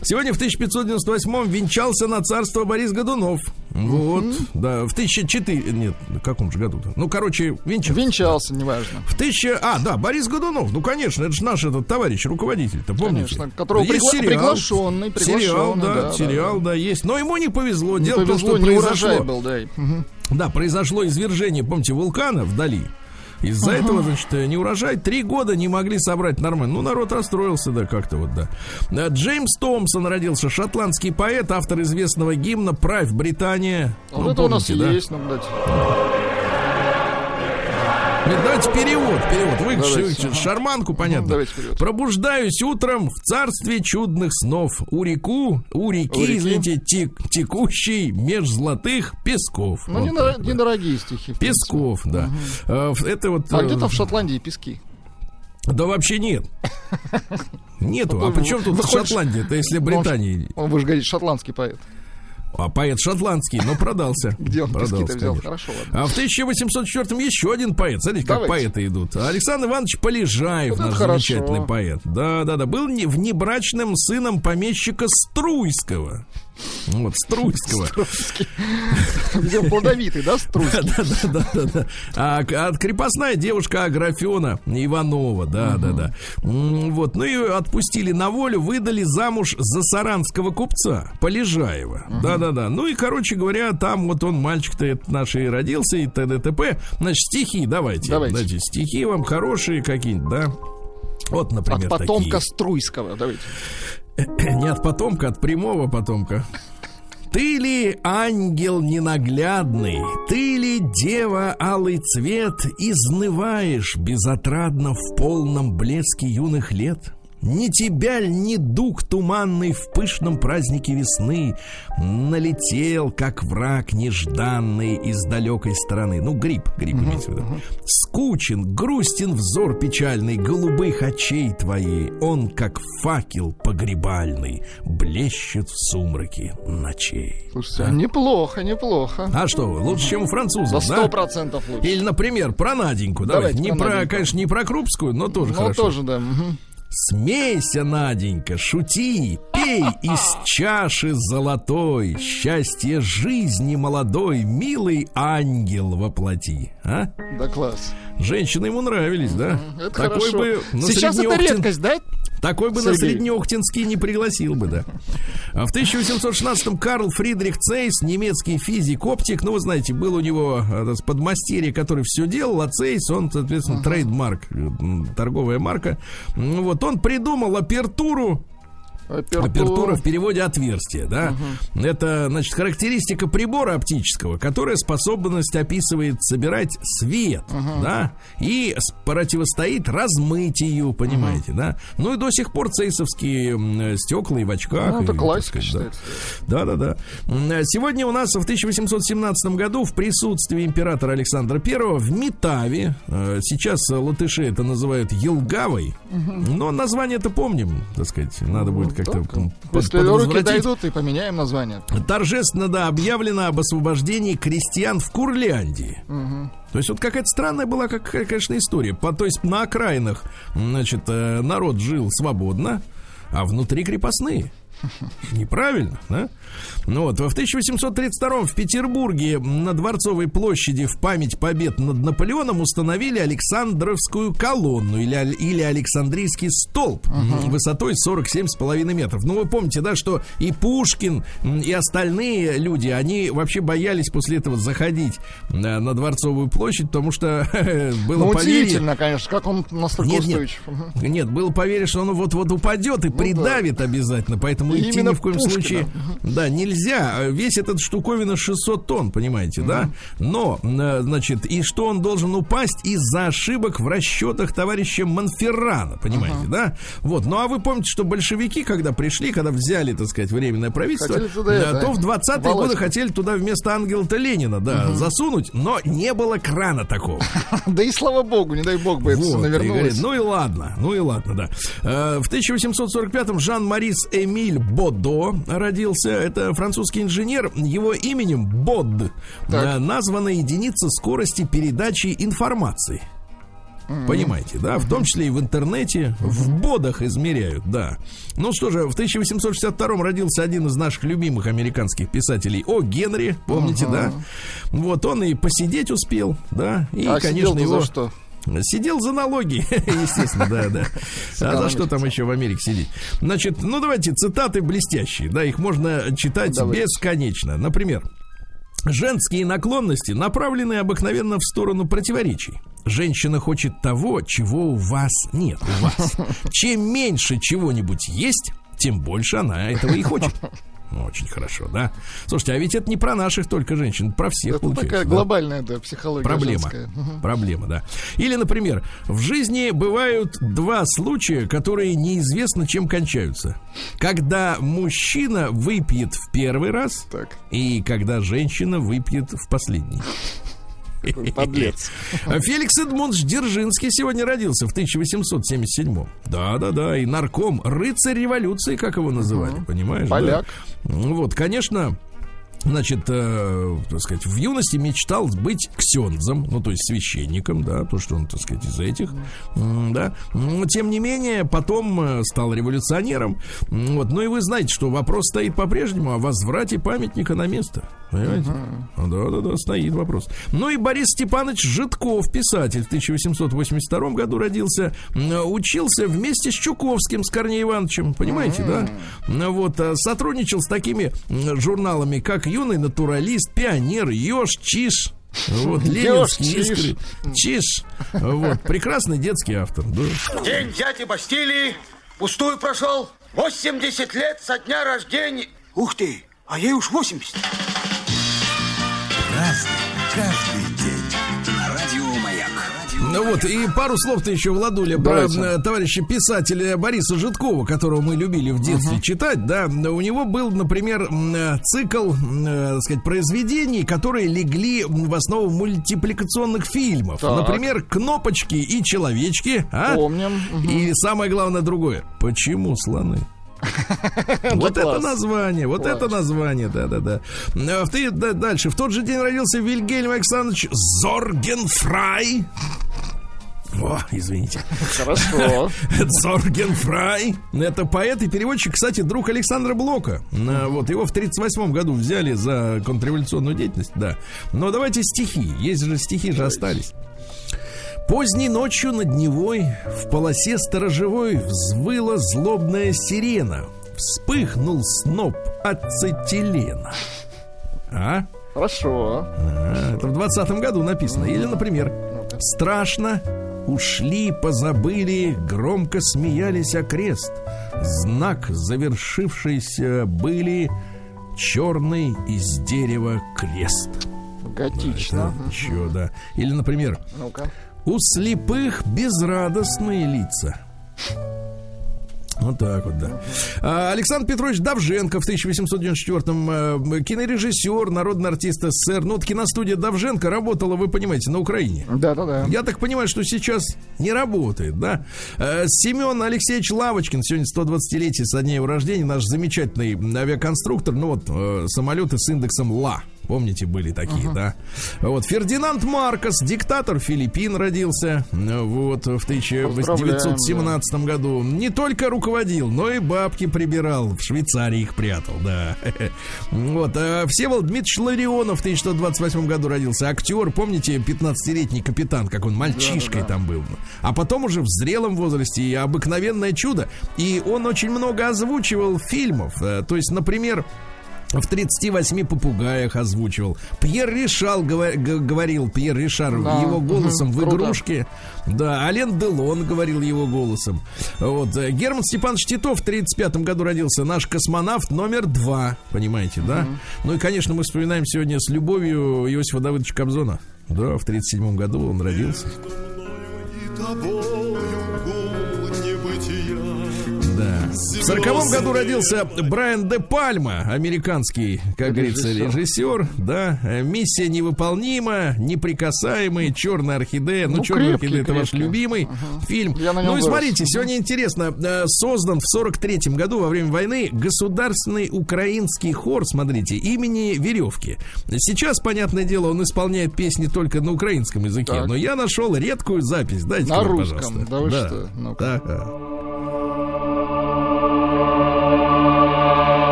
Сегодня в 1598-м венчался на царство Борис Годунов. Вот, да, в 1400... Нет, в каком же году-то? Ну, короче, венчался. Венчался, неважно. В 1000... А, да, Борис Годунов. Ну, конечно, это же наш этот товарищ руководитель-то, помните? Конечно, которого приглашенный. Сериал, да, есть. Но ему не повезло. Дело в том, что произошло. Да, произошло извержение, помните, вулкана вдали. Из-за этого, значит, неурожай. 3 года не могли собрать нормально. Ну, народ расстроился, да, как-то вот, да. Джеймс Томсон родился, шотландский поэт, автор известного гимна «Правь, Британия». Вот ну, это помните, у нас да? есть, нам дать. Давайте перевод. Выключите шарманку, понятно. Давайте вперед. «Пробуждаюсь утром в царстве чудных снов. У реки. Извините, текущий меж золотых песков». Ну, вот недорогие стихи. Песков, да. Это вот, где-то в Шотландии пески. Да вообще нет. Нету. А при чем тут Шотландия? Это если Британия. Вы же говорите, шотландский поэт. А поэт шотландский, но продался. Где он пески-то взял? Хорошо, ладно. А в 1804-м еще один поэт. Смотрите, как поэты идут. Александр Иванович Полежаев, наш замечательный поэт. Да. Был внебрачным сыном помещика Струйского. Вот, Струйского. Где плодовитый, да, Струйский? Да. А крепостная девушка Аграфёна Иванова, да. Вот, ну ее отпустили на волю, выдали замуж за саранского купца Полежаева. Да. Ну и, короче говоря, там вот он, мальчик-то наш и родился, и т.д. Значит, стихи давайте. Значит, стихи вам хорошие какие-нибудь, да? Вот, например, от потомка такие. Струйского, давайте. Не от потомка, от прямого потомка. Ты ли ангел ненаглядный, ты ли дева алый цвет, изнываешь безотрадно в полном блеске юных лет? Не тебя ль недуг туманный в пышном празднике весны налетел, как враг нежданный из далекой страны? Ну, грипп имеется в виду. Скучен, грустен взор печальный голубых очей твоей. Он, как факел погребальный, блещет в сумраке ночей. Слушайте, неплохо. А что, лучше, чем у французов, да? 100% лучше. Или, например, про Наденьку. Давайте не про Наденьку. Конечно, не про Крупскую, но тоже хорошо. Смейся, Наденька, шути, пей из чаши золотой, счастье жизни молодой, милый ангел воплоти, а? Да класс. Женщины ему нравились, да? Это такой хорошо. Сейчас это редкость, да? Такой бы Сергей. На Среднеохтинский не пригласил бы, да. А в 1816-м Карл Фридрих Цейс, немецкий физик-оптик, ну, вы знаете, был у него подмастерье, который все делал, а Цейс, он, соответственно, трейдмарк, торговая марка. Вот он придумал апертуру. Апертура в переводе отверстие, да? Это, значит, характеристика прибора оптического, которая способность описывает собирать свет, да? И противостоит размытию, понимаете, да? Ну и до сих пор цейсовские стекла и в очках. Ну, это классика считается. Да. Сегодня у нас в 1817 году в присутствии императора Александра I в Метаве, сейчас латыши это называют Елгавой, но название-то помним, так сказать, надо будет как-то после руки дойдут и поменяем название. Торжественно, да, объявлено об освобождении крестьян в Курляндии. То есть вот какая-то странная была, конечно, история. То есть на окраинах, значит, народ жил свободно, а внутри крепостные. Неправильно, да? Ну вот, в 1832 в Петербурге на Дворцовой площади в память побед над Наполеоном установили Александровскую колонну или Александрийский столб высотой 47,5 метров. Ну, вы помните, да, что и Пушкин, и остальные люди, они вообще боялись после этого заходить на Дворцовую площадь, потому что было поверье... Удивительно, конечно, как он настолько устойчив. Нет, было поверье, что он вот-вот упадет и придавит обязательно, поэтому идти ни в коем случае, да, нельзя. Весь этот штуковина 600 тонн, понимаете, да? Но, значит, и что он должен упасть из-за ошибок в расчетах товарища Монферрана, понимаете, да? Вот, ну а вы помните, что большевики, когда пришли, когда взяли, так сказать, временное правительство, то в 20-е годы хотели туда вместо ангела-то Ленина, да, засунуть, но не было крана такого. Да и слава богу, не дай бог бы это все навернулось. Ну и ладно, да. В 1845-м Жан-Марис Эмиль Бодо родился. Это французский инженер. Его именем Бод названа единица скорости передачи информации. Понимаете, да? В том числе и в интернете, в бодах измеряют, да. Ну что же, в 1862-м родился один из наших любимых американских писателей О. Генри, помните, да? Вот он и посидеть успел, да? И, конечно, его... Что? Сидел за налоги, естественно, да. А за что там еще в Америке сидеть? Значит, ну давайте цитаты блестящие, да, их можно читать бесконечно. Например, женские наклонности направлены обыкновенно в сторону противоречий. Женщина хочет того, чего у вас нет. У вас. Чем меньше чего-нибудь есть, тем больше она этого и хочет. Очень хорошо, да? Слушайте, а ведь это не про наших только женщин, про всех это получается. Это такая глобальная, да, психология женская. Проблема, да. Или, например, в жизни бывают два случая, которые неизвестно чем кончаются. Когда мужчина выпьет в первый раз, и когда женщина выпьет в последний. Подлец. Феликс Эдмундович Дзержинский сегодня родился в 1877-м. Да, и нарком, рыцарь революции, как его называли, понимаешь? Поляк. Да? Вот, конечно... Значит, так сказать, в юности мечтал быть ксёндзом, ну, то есть священником, да, то, что он, так сказать, из этих, да. Но, тем не менее, потом стал революционером. Вот. Ну, и вы знаете, что вопрос стоит по-прежнему о возврате памятника на место. Понимаете? Да-да-да, стоит вопрос. Ну, и Борис Степанович Житков, писатель, в 1882 году родился, учился вместе с Чуковским, с Корнеем Ивановичем, понимаете, да? Вот, сотрудничал с такими журналами, как «Юный натуралист», «Пионер», «Ёж», «Чиж». Вот, «Ленинские искры», «Чиж». Вот, прекрасный детский автор. Да. День дяди Бастилии пустую прошел. 80 лет со дня рождения. Ух ты, а ей уж 80. Разный, каждый день. Радио «Маяк». Ну вот, и пару слов-то еще, Владуля, про товарища писателя Бориса Житкова, которого мы любили в детстве читать, да. У него был, например, цикл, так сказать, произведений, которые легли в основу мультипликационных фильмов. Так. Например, «Кнопочки» и «Человечки». А? Помним. И самое главное другое. «Почему слоны?» Вот это название, вот это название, да-да-да. Дальше, в тот же день родился Вильгельм Александрович Зоргенфрай. О, извините. Хорошо. Зоргенфрай. Это поэт и переводчик, кстати, друг Александра Блока. Вот, его в 1938 году взяли за контрреволюционную деятельность, да. Но давайте стихи, есть же стихи же остались. Поздней ночью над Невой в полосе сторожевой взвыла злобная сирена. Вспыхнул сноп ацетилена. А? Хорошо. А, это в 20-м году написано. Или, например, страшно ушли, позабыли, громко смеялись окрест. Знак завершившийся были черный из дерева крест. Готично. Да, чудо. Или, например... Ну-ка. У слепых безрадостные лица. Вот так вот, да. Александр Петрович Довженко в 1894-м, кинорежиссер, народный артист СССР. Ну, вот киностудия Довженко работала, вы понимаете, на Украине. Да-да-да. Я так понимаю, что сейчас не работает, да. Семен Алексеевич Лавочкин, сегодня 120-летие со дня его рождения, наш замечательный авиаконструктор, ну вот, самолеты с индексом ЛА. Помните, были такие, да? Вот, Фердинанд Маркос, диктатор Филиппин, родился вот в 1917 году. Не только руководил, но и бабки прибирал. В Швейцарии их прятал, да. Вот, Всеволод Дмитриевич Ларионов в 1928 году родился. Актер, помните, 15-летний капитан, как он мальчишкой там был. А потом уже в зрелом возрасте и обыкновенное чудо. И он очень много озвучивал фильмов. То есть, например... В 38 попугаях озвучивал. Пьер Ришар говорил Пьер Ришар его голосом в игрушке. Да, Ален Делон говорил его голосом. Вот. Герман Степанович Титов в 1935 году родился, наш космонавт номер 2. Понимаете, да? Ну и, конечно, мы вспоминаем сегодня с любовью Иосифа Давыдовича Кобзона. Да, в 1937 году он родился. В 40-м году родился Брайан де Пальма, американский, как говорится, режиссер, да, «Миссия невыполнима», «Неприкасаемые», «Черная орхидея». Ну, «Черная орхидея» — это ваш любимый фильм. Ну и смотрите, сегодня интересно, создан в 43-м году во время войны Государственный украинский хор, смотрите, имени Верёвки. Сейчас, понятное дело, он исполняет песни только на украинском языке, так. Но я нашел редкую запись, дайте мне, пожалуйста. На русском, да вы что? Ну-ка.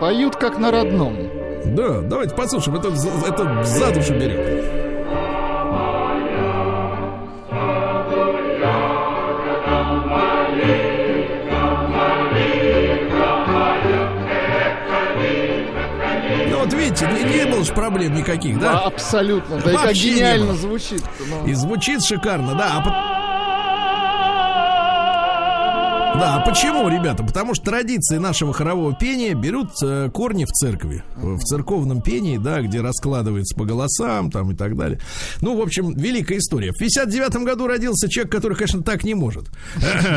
Поют как на родном. Да, давайте послушаем, это за душу берет. Ну вот видите, не было же проблем никаких, да? Абсолютно, да. Вообще и как гениально звучит. Но... И звучит шикарно, да. Да, а почему, ребята? Потому что традиции нашего хорового пения берут корни в церкви, в церковном пении, да, где раскладывается по голосам, там и так далее. Ну, в общем, великая история. В 59-м году родился человек, который, конечно, так не может.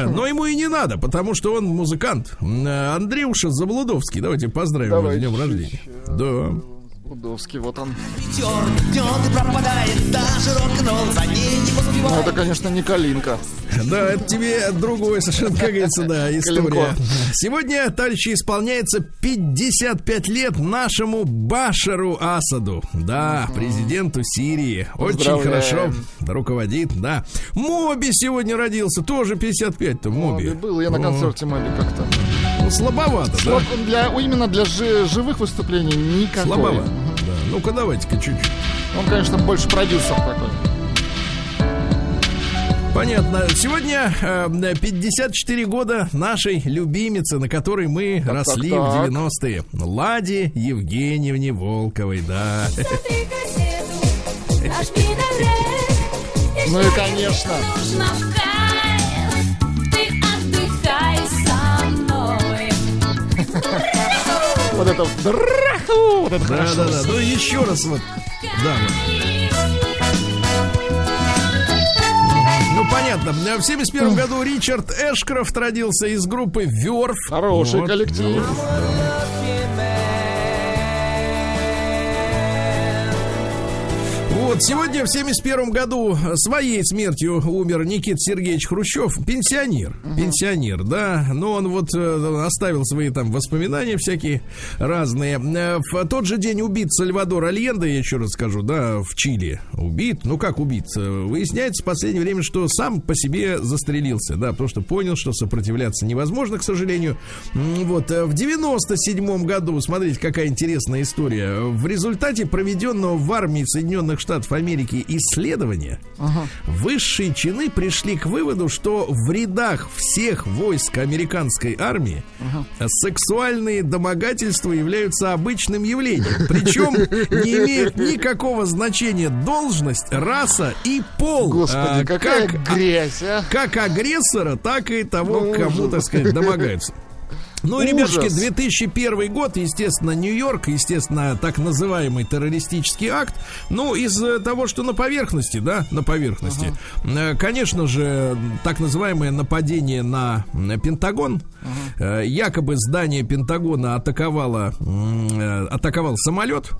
Но ему и не надо, потому что он музыкант. Андрюша Заблудовский. Давайте поздравим его с днем рождения. Да. Удовский, вот он. Ветер, идет и пропадает, даже рок-н-ролл за ней не поспевает. это, конечно, не калинка. Да, это тебе другой совершенно, как говорится, да, история. Сегодня, товарищи, исполняется 55 лет нашему Башару Асаду. Да, президенту Сирии. Очень хорошо руководит, да. Моби сегодня родился, тоже 55-то, Моби. Моби был, я на концерте Моби как-то. Слабовато, да? Именно для живых выступлений никакой. Слабовато, да. Ну-ка, давайте-ка чуть-чуть. Он, конечно, больше продюсер такой. Понятно. Сегодня 54 года нашей любимицы, на которой мы росли в 90-е. Ладе Евгеньевне Волковой, да. Ну и, конечно... Вот это... Да-да-да, ну еще раз вот. Да, ну, понятно. В 71 году Ричард Эшкрофт родился из группы Верф. Хороший вот коллектив. Верф, да. Вот сегодня в 71 году своей смертью умер Никита Сергеевич Хрущев, пенсионер, пенсионер, да, но он вот оставил свои там воспоминания всякие разные. В тот же день убит Сальвадор Альенде, я еще раз скажу, да, в Чили убит, ну как убит, выясняется в последнее время, что сам по себе застрелился, да, потому что понял, что сопротивляться невозможно, к сожалению. Вот, в 97 году, смотрите, какая интересная история, в результате проведенного в армии Соединенных Штатов в Америке исследования, высшие чины пришли к выводу, что в рядах всех войск американской армии сексуальные домогательства являются обычным явлением, причем не имеет никакого значения должность, раса и пол. Господи, какая грязь, а? Как агрессора, так и того, ну, кому, так сказать, домогаются. Ну, ребятушки, 2001 год, естественно, Нью-Йорк, естественно, так называемый террористический акт. Ну, из того, что на поверхности, да, на поверхности, конечно же, так называемое нападение на Пентагон. Якобы здание Пентагона атаковал самолет.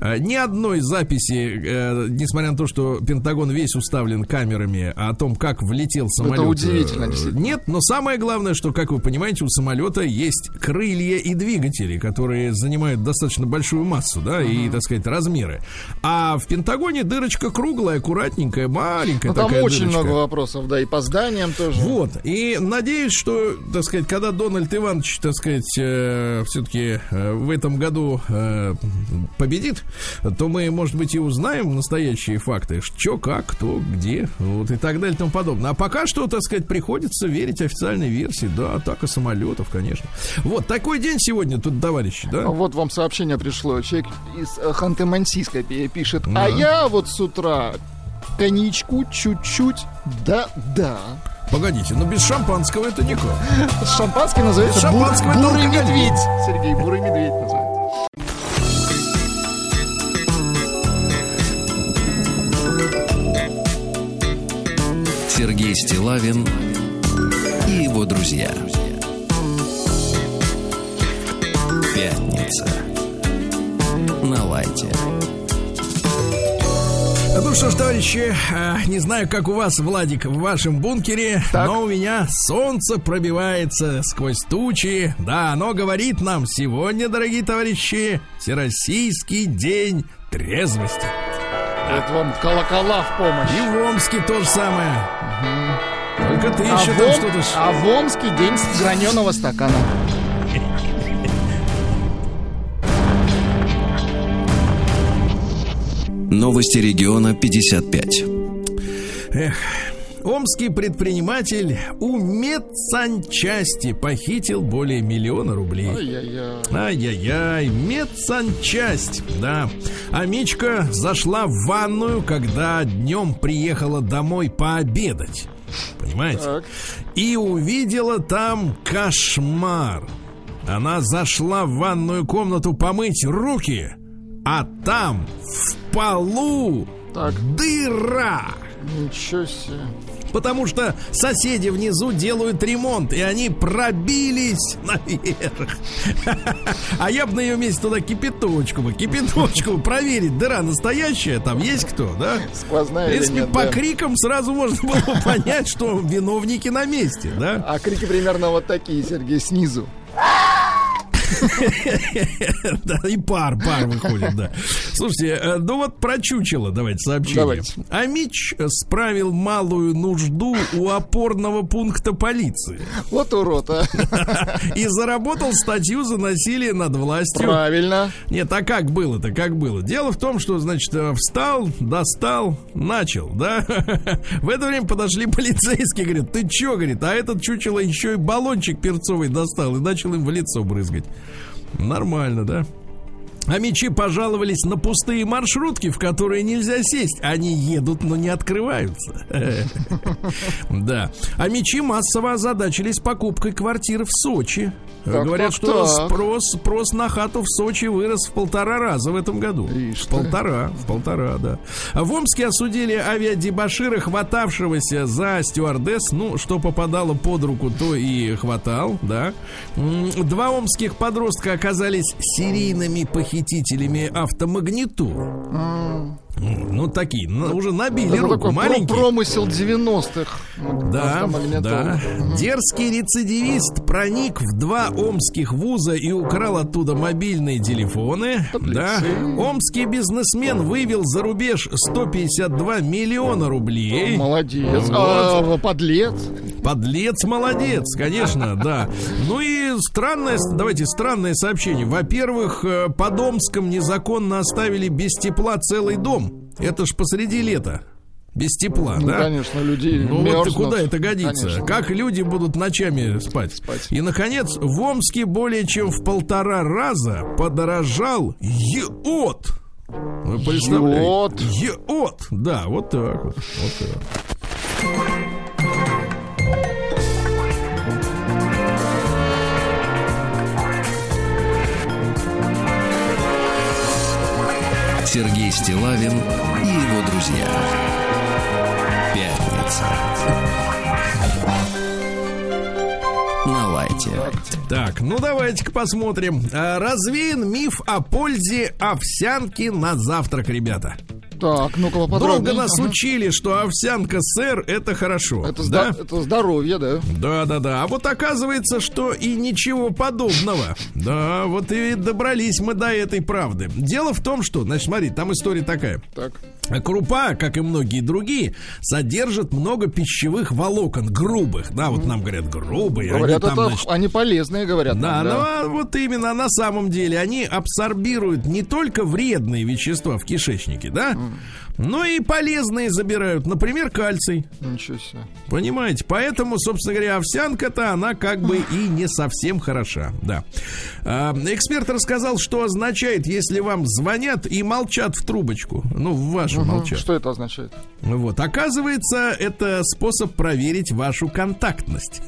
Ни одной записи, несмотря на то, что Пентагон весь уставлен камерами, о том, как влетел самолет, это удивительно, нет, но самое главное, что, как вы понимаете, у самолета есть крылья и двигатели, которые занимают достаточно большую массу, да, и, так сказать, размеры. А в Пентагоне дырочка круглая, аккуратненькая, маленькая, но такая там очень дырочка. Много вопросов, да, и по зданиям тоже. Вот, и надеюсь, что, так сказать, когда Дональд Иванович, так сказать, все-таки в этом году победит, то мы, может быть, и узнаем настоящие факты, что, как, кто, где, вот, и так далее, и тому подобное. А пока что, так сказать, приходится верить официальной версии, да, атака самолетов, конечно. Вот, такой день сегодня тут, товарищи, да? Вот вам сообщение пришло, человек из Ханты-Мансийска пишет, а я вот с утра коньячку чуть-чуть, да-да. Погодите, но без шампанского это никак. Шампанский называется бурый медведь. Сергей, бурый медведь называется. Сергей Стилавин и его друзья. Пятница на Лайте. Ну что ж, товарищи, не знаю, как у вас, Владик, в вашем бункере, так, но у меня солнце пробивается сквозь тучи. Да, оно говорит нам сегодня, дорогие товарищи, Всероссийский день трезвости. Это вам колокола в помощь. И в Омске то же самое. Только ты еще там что-то... А в Омске день граненого стакана. Новости региона 55. Эх... Омский предприниматель у медсанчасти похитил более 1 000 000 рублей. Ай-яй-яй, медсанчасть, да. Амичка зашла в ванную, когда днем приехала домой пообедать, понимаете? Так. И увидела там кошмар. Она зашла в ванную комнату помыть руки, а там в полу дыра. Ничего себе. потому что соседи внизу делают ремонт, и они пробились наверх. А я бы на ее месте туда кипяточку проверить, дыра настоящая, там есть кто, да? Сквозная или нет, в принципе, по крикам сразу можно было понять, что виновники на месте, да? А крики примерно вот такие, Сергей, снизу. Да, и пар выходит, да. Слушайте, ну вот про чучело давайте сообщение. Амич справил малую нужду у опорного пункта полиции. Вот урод, а. И заработал статью за насилие над властью. Правильно. Нет, а как было-то, как было? Дело в том, что, значит, встал, достал, начал, да. В это время подошли полицейские, говорят, ты чё, говорит, а этот чучело еще и баллончик перцовый достал и начал им в лицо брызгать. Нормально, да? А мечи пожаловались на пустые маршрутки, в которые нельзя сесть. Они едут, но не открываются. Да. А мечи массово озадачились покупкой квартир в Сочи. Говорят, что спрос на хату в Сочи вырос в 1,5 раза в этом году. В полтора, да. В Омске осудили авиадебошира, хватавшегося за стюардесс. Ну, что попадало под руку, то и хватал, да. 2 омских подростка оказались серийными похитителями автомагнитур. Ну, такие, уже набили руку, маленькие. Промысел 90-х. Да. Дерзкий рецидивист проник в 2 омских вуза и украл оттуда мобильные телефоны. Да. Омский бизнесмен вывел за рубеж 152 миллиона рублей. Молодец. Вот. А, подлец, молодец, конечно, да. Ну и странное сообщение. Во-первых, под Омском незаконно оставили без тепла целый дом. Это ж посреди лета. Без тепла, ну, да? Конечно, людей мерзнут. Вот куда это годится? Конечно. Как люди будут ночами спать? И, наконец, в Омске более чем в 1,5 раза подорожал йод. Вы представляете? Йод. Да, вот так вот. Сергей Стилавин и его друзья. Пятница. На лайте. Так, ну давайте-ка посмотрим. Развеян миф о пользе овсянки на завтрак, ребята. Так, ну-ка поподробнее. Долго нас учили, что овсянка, сэр, это хорошо. Это, да? Это здоровье, да? Да. А вот оказывается, что и ничего подобного. Да, вот и добрались мы до этой правды. Дело в том, что, значит, смотри, там история такая. Так. Крупа, как и многие другие, содержит много пищевых волокон, грубых. Да, вот нам говорят, грубые. Говорят, они, там, значит, они полезные, говорят. Да, нам, да. Но вот именно на самом деле они абсорбируют не только вредные вещества в кишечнике, да, но и полезные забирают, например, кальций. Ничего себе. Понимаете, поэтому, собственно говоря, овсянка-то, она как бы и не совсем хороша, да. Эксперт рассказал, что означает, если вам звонят и молчат в трубочку. Ну, в вашу молчат. Что это означает? Вот, оказывается, это способ проверить вашу контактность.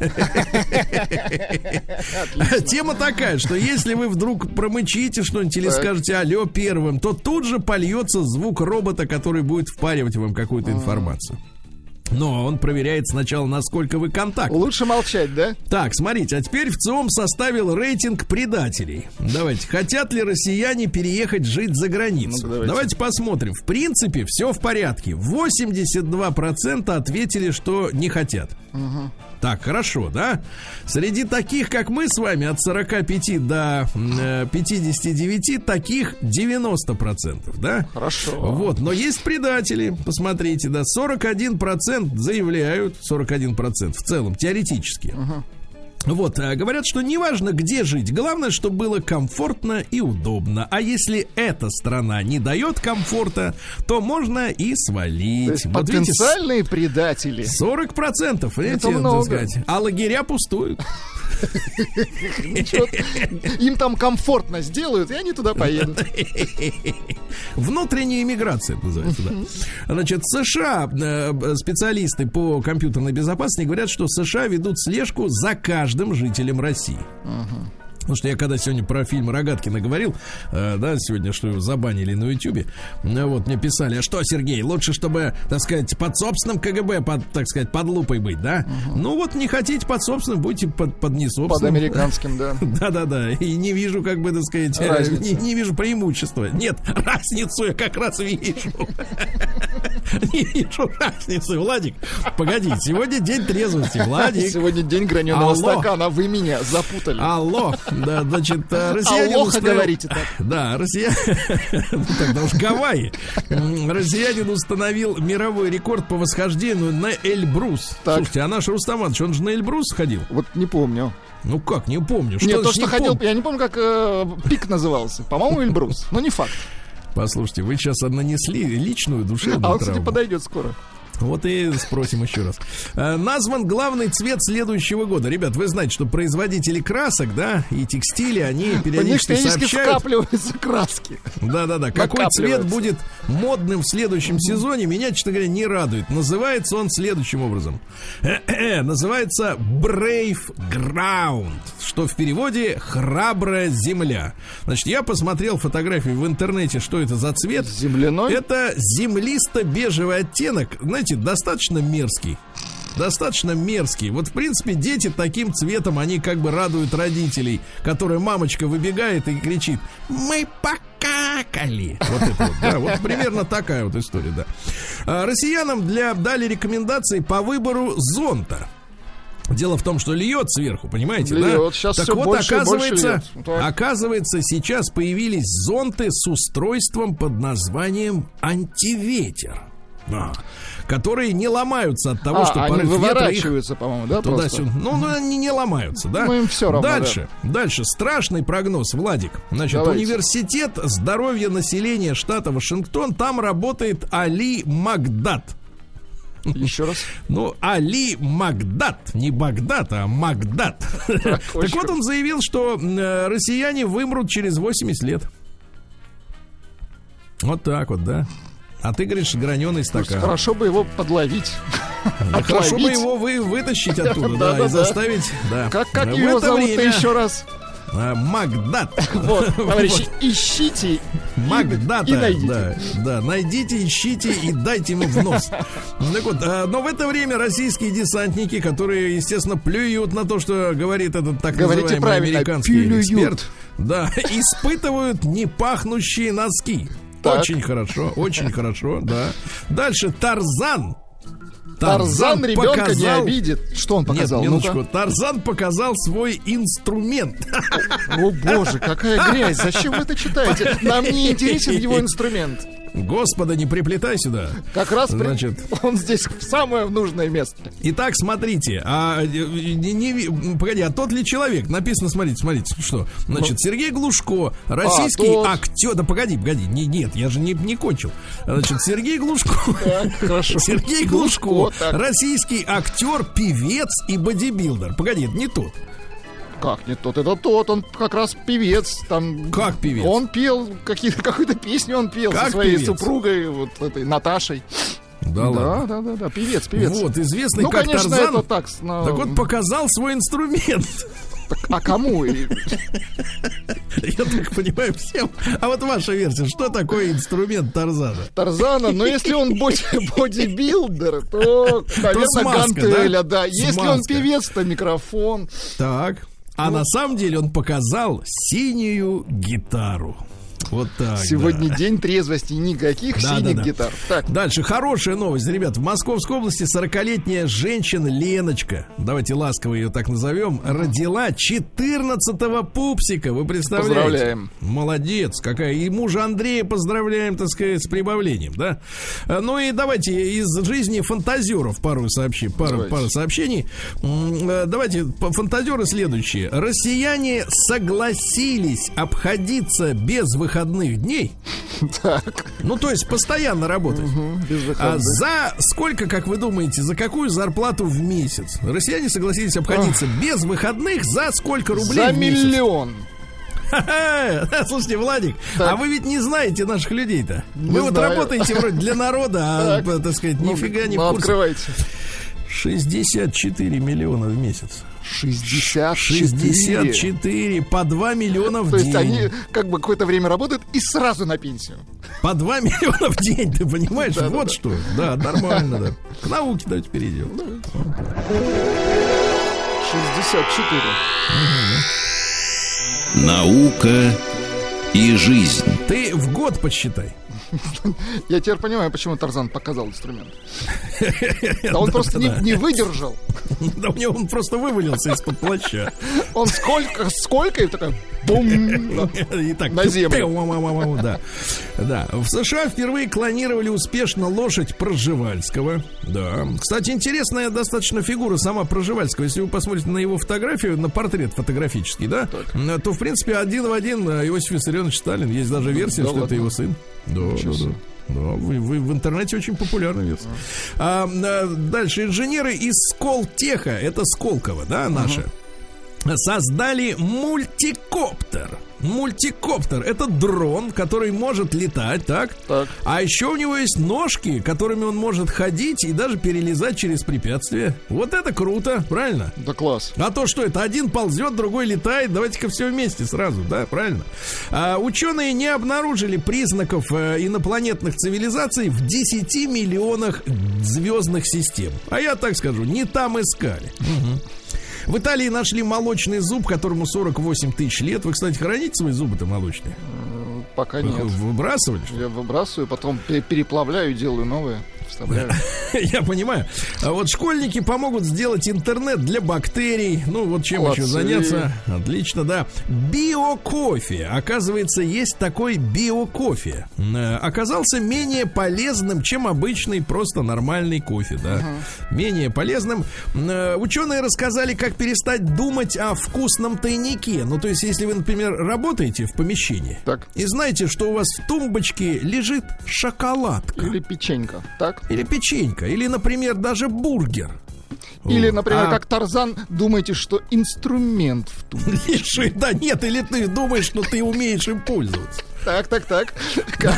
Тема такая, что если вы вдруг промычите что-нибудь или скажете «алло» первым, то тут же польется звук робота, который будет впаривать вам какую-то информацию. Но он проверяет сначала, насколько вы контактны. Лучше молчать, да? Так, смотрите, а теперь ВЦИОМ составил рейтинг предателей. Давайте, хотят ли россияне переехать жить за границу? Ну, давайте посмотрим. В принципе, все в порядке. 82% ответили, что не хотят. Угу. Так, хорошо, да? Среди таких, как мы с вами, от 45 до 59, таких 90%, да? Хорошо. Вот, но есть предатели, посмотрите, да, 41% заявляют, 41% в целом, теоретически. Вот, говорят, что неважно, где жить, главное, чтобы было комфортно и удобно. А если эта страна не дает комфорта, то можно и свалить. То есть вот потенциальные предатели. 40%, это много. Сказать, а лагеря пустуют. Им там комфортно сделают, и они туда поедут. Внутренняя иммиграция называется, да. Значит, США, специалисты по компьютерной безопасности говорят, что США ведут слежку за каждым жителем России. Потому что я когда сегодня про фильм Рогаткина говорил, да, сегодня, что его забанили на Ютубе, вот мне писали, а что, Сергей, лучше, чтобы, так сказать, под собственным КГБ, под, так сказать, под лупой быть, да? Угу. Ну вот не хотите под собственным, будьте под несобственным. Под американским, да. Да-да-да, и не вижу, как бы, так сказать, не вижу преимущества. Нет, разницу я как раз вижу. Не вижу разницы, Владик. Погоди, сегодня день трезвости, Владик. Сегодня день граненого стакана, вы меня запутали. Алло, да, значит, россияне... Аллоха говорите так. Да, россияне... Тогда уж Гавайи. Россиянин установил мировой рекорд по восхождению на Эльбрус. Слушайте, а наш Рустам Иванович, он же на Эльбрус ходил? Вот не помню. Ну как, не помню. Нет, то, что ходил, я не помню, как пик назывался. По-моему, Эльбрус, но не факт. Послушайте, вы сейчас нанесли личную душевную травму. А он, кстати, подойдет скоро. Вот и спросим еще раз. Назван главный цвет следующего года. Ребят, вы знаете, что производители красок, да, и текстиля, они периодически сообщают... скапливаются краски. Да-да-да. Какой цвет будет модным в следующем сезоне, меня, честно говоря, не радует. Называется он следующим образом. Называется Brave Ground, что в переводе «храбрая земля». Значит, я посмотрел фотографии в интернете, что это за цвет. Земляной? Это землисто-бежевый оттенок, знаете, достаточно мерзкий. Достаточно мерзкий. Вот, в принципе, дети таким цветом, они как бы радуют родителей, которые мамочка выбегает и кричит: «Мы покакали!» Вот это вот, да, вот примерно такая вот история, да. Россиянам дали рекомендации по выбору зонта. Дело в том, что льет сверху, понимаете, льет, да? Так вот, больше, оказывается, больше оказывается, сейчас появились зонты с устройством под названием антиветер. Которые не ломаются от того, что порыв выворачиваются, ветра их, да, туда-сюда. Ну, они не ломаются, да? Ну, им все равно. Дальше, да. Дальше. Страшный прогноз, Владик. Значит, давайте. Университет здоровья населения штата Вашингтон. Там работает Али Магдад. Еще раз. Ну, Али Магдад. Не Багдад, а Магдад. Так вот, он заявил, что россияне вымрут через 80 лет. Вот так вот, да. А ты говоришь, граненый стакан. Хорошо бы его подловить. Хорошо бы его вытащить оттуда, да, и заставить. Как его зовут-то еще раз? Магдад. Вот, товарищи, ищите Магдата, и найдите. Да, найдите, ищите и дайте ему в нос. Так вот, но в это время российские десантники, которые, естественно, плюют на то, что говорит этот так называемый американский эксперт, да, испытывают непахнущие носки. Так. Очень хорошо, да. Дальше Тарзан. Тарзан ребенка показал... не обидит. Что он показал? Нет, минуточку. Ну-ка. Тарзан показал свой инструмент. О боже, какая грязь. Зачем вы это читаете? Нам не интересен его инструмент. Господа, не приплетай сюда. Как раз, значит, он здесь в самое нужное место. Итак, смотрите, погоди, а тот ли человек? Написано, смотрите, что. Значит, Сергей Глушко, российский актер. Да погоди, нет, я же не кончил. Значит, Сергей Глушко. Сергей Глушко, российский актер, певец и бодибилдер. Погоди, это не тот. Как не тот? Это тот, он как раз певец. Там, как певец? Он пел какую-то песню, он пел как со своей супругой, вот этой Наташей. Да, да, певец. Вот, известный как конечно, Тарзан. Это так, но... так вот, показал свой инструмент. Так, а кому? Я так понимаю, всем. А вот ваша версия, что такое инструмент Тарзана? Тарзана, но если он бодибилдер, то, наверное, гантеля, да. Если он певец, то микрофон. Так. А на самом деле он показал синюю гитару. Вот так. Сегодня день трезвости, никаких синих гитар. Так. Дальше хорошая новость, ребят. В Московской области 40-летняя женщина Леночка, давайте ласково ее так назовем, родила 14-го пупсика. Вы представляете? Поздравляем. Молодец, какая. И мужа Андрея поздравляем, так сказать, с прибавлением, да? Ну и давайте из жизни фантазеров пару сообщений. Давайте фантазеры следующие. Россияне согласились обходиться без выходных дней. Так. Ну, то есть постоянно работать. За сколько, как вы думаете, за какую зарплату в месяц? Россияне согласились обходиться без выходных за сколько рублей в месяц? За миллион. Слушайте, Владик, так. А вы ведь не знаете наших людей-то. Вы вот работаете вроде для народа, а, так сказать, нифига не в курсе. Открывайте. 64 миллиона в месяц. 64 по 2 миллиона в день. То есть они как бы какое-то время работают и сразу на пенсию. По 2 миллиона в день, ты понимаешь? Вот что. Да, нормально, да. К науке давайте перейдем. 64. Наука и жизнь. Ты в год подсчитай. Я теперь понимаю, почему Тарзан показал инструмент. Да он просто не выдержал. Да у него он просто вывалился из-под плаща. Он сколько и такая бум на землю. Да. В США впервые клонировали успешно лошадь Пржевальского. Да. Кстати, интересная достаточно фигура сама Пржевальского. Если вы посмотрите на его фотографию, на портрет фотографический, да, то в принципе один в один Иосиф Виссарионович Сталин. Есть даже версия, что это его сын. Да, вы в интернете очень популярны, версия. Дальше инженеры из Сколтеха, это Сколково, да, наша, создали мультикоптер. Мультикоптер — это дрон, который может летать, так? А еще у него есть ножки, которыми он может ходить и даже перелезать через препятствия. Вот это круто, правильно? Да класс. А то что это? Один ползет, другой летает. Давайте-ка все вместе сразу, да, правильно? Ученые не обнаружили признаков инопланетных цивилизаций в 10 миллионах звездных систем. А я так скажу, не там искали. В Италии нашли молочный зуб, которому 48 тысяч лет. Вы, кстати, храните свои зубы-то молочные? Пока нет. Вы выбрасывали? Я выбрасываю, потом переплавляю, делаю новые. Я понимаю. А вот школьники помогут сделать интернет для бактерий. Ну, вот чем еще заняться. Отлично, да. Биокофе. Оказывается, есть такой биокофе. Оказался менее полезным, чем обычный просто нормальный кофе, да. Менее полезным. Ученые рассказали, как перестать думать о вкусном тайнике. Ну, то есть, если вы, например, работаете в помещении и знаете, что у вас в тумбочке лежит шоколадка. Или печенька, так? Или печенька, или, например, даже бургер. Или, например, как Тарзан, думаете, что инструмент в тумбочке. Да нет, или ты думаешь, что ты умеешь им пользоваться. Так. Так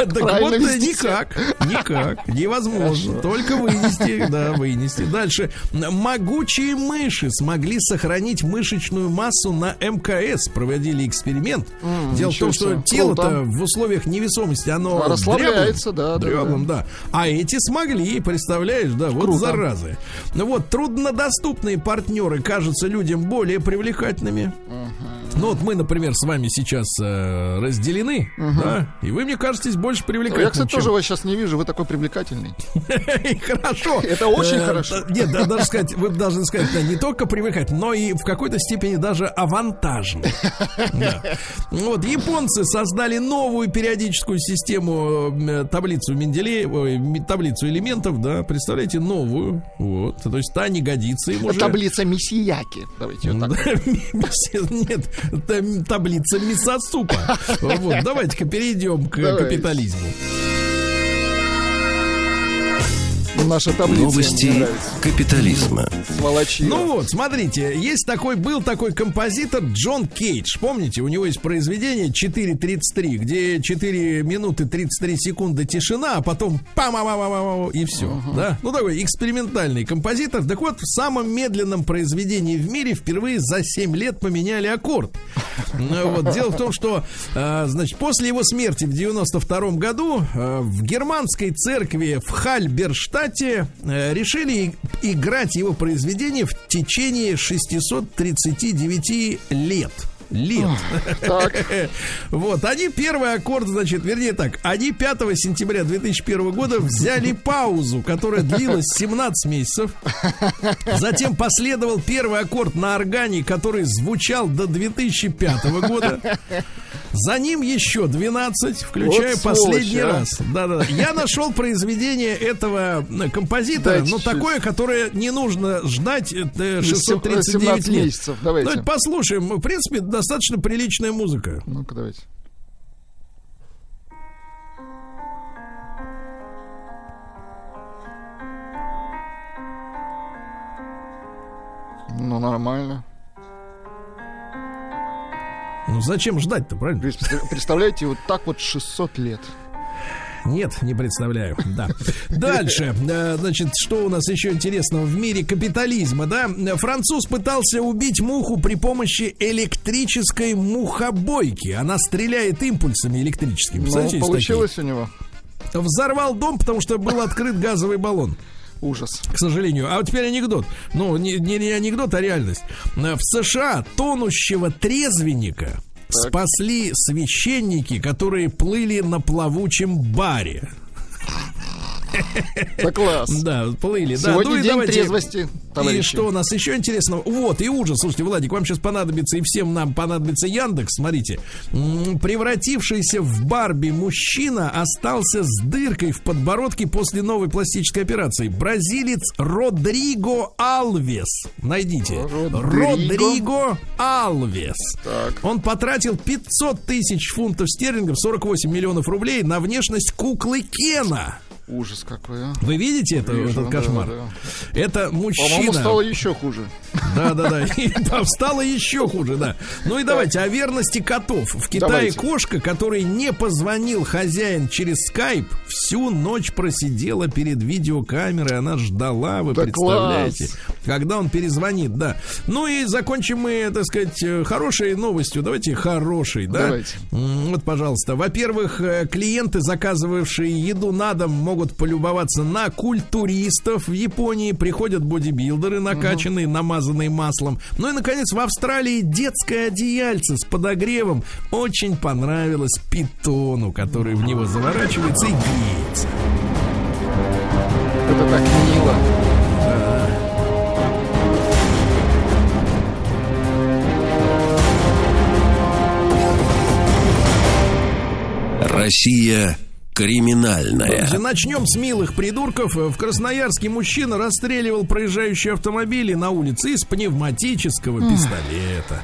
вот никак. Невозможно. Хорошо. Только вынести. Да, вынести. Дальше. Могучие мыши смогли сохранить мышечную массу на МКС. Проводили эксперимент. Дело в том, что тело-то в условиях невесомости, оно расслабляется, дряблым. А эти смогли, представляешь, да, вот заразы. Вот, труднодоступные партнеры кажутся людям более привлекательными. Ну вот мы, например, с вами сейчас разделены, да, и вы мне кажетесь больше привлекательным. Я, кстати, тоже вас сейчас не вижу, вы такой привлекательный. Хорошо. Это очень хорошо. Нет, даже сказать, вы должны сказать, не только привлекательный, но и в какой-то степени даже авантажный. Вот японцы создали новую периодическую систему, таблицу Менделеева, таблицу элементов, да, представляете, новую, вот, то есть та не годится им уже. Таблица Мисияки, давайте вот так. Нет, таблица мясосупа. Вот, давайте-ка перейдем к капитализму. Наша таблица. Новости капитализма. Сволочи. Ну вот, смотрите, был такой композитор Джон Кейдж. Помните, у него есть произведение 4:33, где 4 минуты 33 секунды тишина, а потом пам-пам-пам-пам и все. Да? Ну такой экспериментальный композитор. Так вот, в самом медленном произведении в мире впервые за 7 лет поменяли аккорд. Вот. Дело в том, что значит, после его смерти в 92 году в германской церкви в Хальберштадте решили играть его произведение в течение 639 лет. Вот, они первый аккорд, значит, вернее так, они 5 сентября 2001 года взяли паузу, которая длилась 17 месяцев. Затем последовал первый аккорд на органе, который звучал до 2005 года. За ним еще 12, включая вот последний раз. Да. Я нашел произведение этого композитора, но такое, которое не нужно ждать 639 лет. Месяцев. Давайте послушаем. В принципе, достаточно приличная музыка. Ну-ка, давайте. Ну, нормально. Ну, зачем ждать-то, правильно? Представляете, вот так вот 600 лет. Нет, не представляю. Да. Дальше. Значит, что у нас еще интересного в мире капитализма, да? Француз пытался убить муху при помощи электрической мухобойки. Она стреляет импульсами электрическими. Ну, получилось у него. Взорвал дом, потому что был открыт газовый баллон. Ужас. К сожалению. А вот теперь анекдот. Ну, не анекдот, а реальность. В США тонущего трезвенника спасли священники, которые плыли на плавучем баре. Это класс. Да, плыли. Сегодня день трезвости, товарищи. И что у нас еще интересного? Вот, и ужас. Слушайте, Владик, вам сейчас понадобится, и всем нам понадобится Яндекс. Смотрите. Превратившийся в Барби мужчина остался с дыркой в подбородке после новой пластической операции. Бразилец Родриго Алвес. Найдите. Родриго Алвес. Так. Он потратил 500 тысяч фунтов стерлингов, 48 миллионов рублей на внешность куклы Кена. Ужас какой, а. Вы видите этот кошмар? Да. Это мужчина. По-моему, стало еще хуже. Да. Стало еще хуже, да. Ну и давайте о верности котов. В Китае кошка, которой не позвонил хозяин через скайп, всю ночь просидела перед видеокамерой. Она ждала, вы представляете. Когда он перезвонит, да. Ну и закончим мы, так сказать, хорошей новостью. Давайте хорошей, да. Давайте. Вот, пожалуйста. Во-первых, клиенты, заказывавшие еду на дом, могут полюбоваться на культуристов в Японии. Приходят бодибилдеры, накачанные, намазанные маслом. Ну и, наконец, в Австралии детское одеяльце с подогревом очень понравилось питону, который в него заворачивается и греется. Это так мило. Да. Россия криминальная. Начнем с милых придурков. В Красноярске мужчина расстреливал проезжающие автомобили на улице из пневматического пистолета.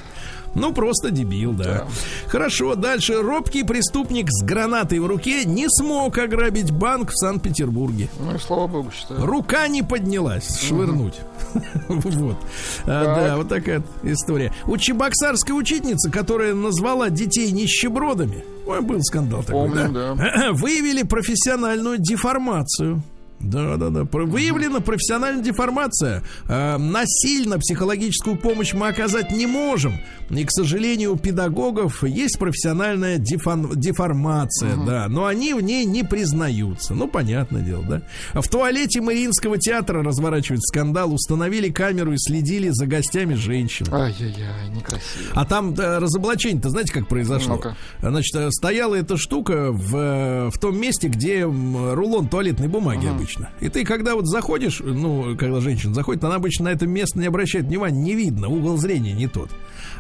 Ну, просто дебил, да. Хорошо, дальше. Робкий преступник с гранатой в руке не смог ограбить банк в Санкт-Петербурге. Ну, и слава богу, считаю. Рука не поднялась швырнуть. Вот. Да, вот такая история. У чебоксарской учительницы, которая назвала детей нищебродами, был скандал такой, да? Выявили профессиональную деформацию. Да. Выявлена профессиональная деформация. Насильно психологическую помощь мы оказать не можем. И, к сожалению, у педагогов есть профессиональная деформация, да. Но они в ней не признаются. Ну, понятное дело, да. В туалете Мариинского театра разворачивается скандал. Установили камеру и следили за гостями женщин. Ай-яй-яй, некрасиво. А там разоблачение-то, знаете, как произошло? Ну-ка. Значит, стояла эта штука в том месте, где рулон туалетной бумаги обычно. И ты, когда вот заходишь, ну, когда женщина заходит, она обычно на это место не обращает внимания, не видно, угол зрения не тот.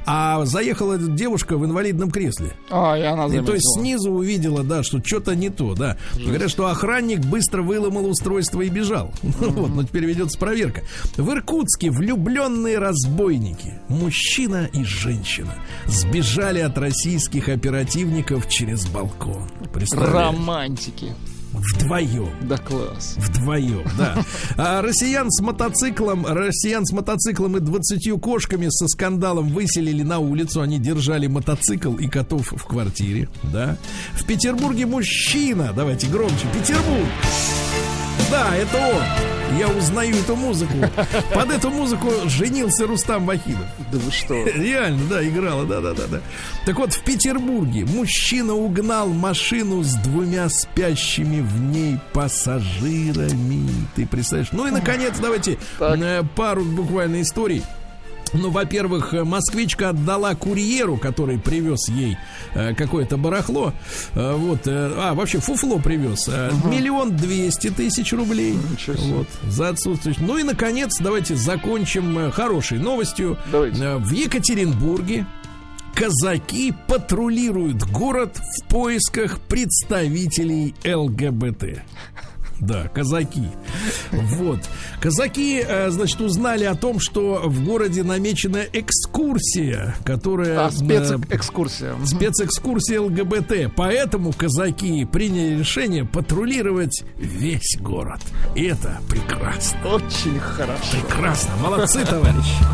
А заехала девушка в инвалидном кресле. И она заметила. И то есть снизу увидела, да, что что-то не то, да. Жесть. Говорят, что охранник быстро выломал устройство и бежал. Вот, но теперь ведется проверка. В Иркутске влюбленные разбойники, мужчина и женщина, сбежали от российских оперативников через балкон. Романтики. Вдвоем. Да, класс. Вдвоем, да. А россиян с мотоциклом и 20 кошками со скандалом выселили на улицу. Они держали мотоцикл и котов в квартире, да. В Петербурге мужчина. Давайте громче. Петербург. Да, это он. Я узнаю эту музыку. Под эту музыку женился Рустам Вахидов. Да вы что? Реально, да, играла, да. Так вот, в Петербурге мужчина угнал машину с двумя спящими в ней пассажирами. Ты представляешь? Ну и, наконец, давайте пару буквально историй. Ну, во-первых, москвичка отдала курьеру, который привез ей какое-то барахло. Вообще фуфло привез. 1 200 000 рублей. Вот, за отсутствующий. Ну и, наконец, давайте закончим хорошей новостью. Давайте. В Екатеринбурге казаки патрулируют город в поисках представителей ЛГБТ. Да, казаки. Вот. Казаки, значит, узнали о том, что в городе намечена экскурсия, которая... спецэкскурсия. Спецэкскурсия ЛГБТ. Поэтому казаки приняли решение патрулировать весь город. И это прекрасно. Очень хорошо. Прекрасно. Молодцы, товарищи.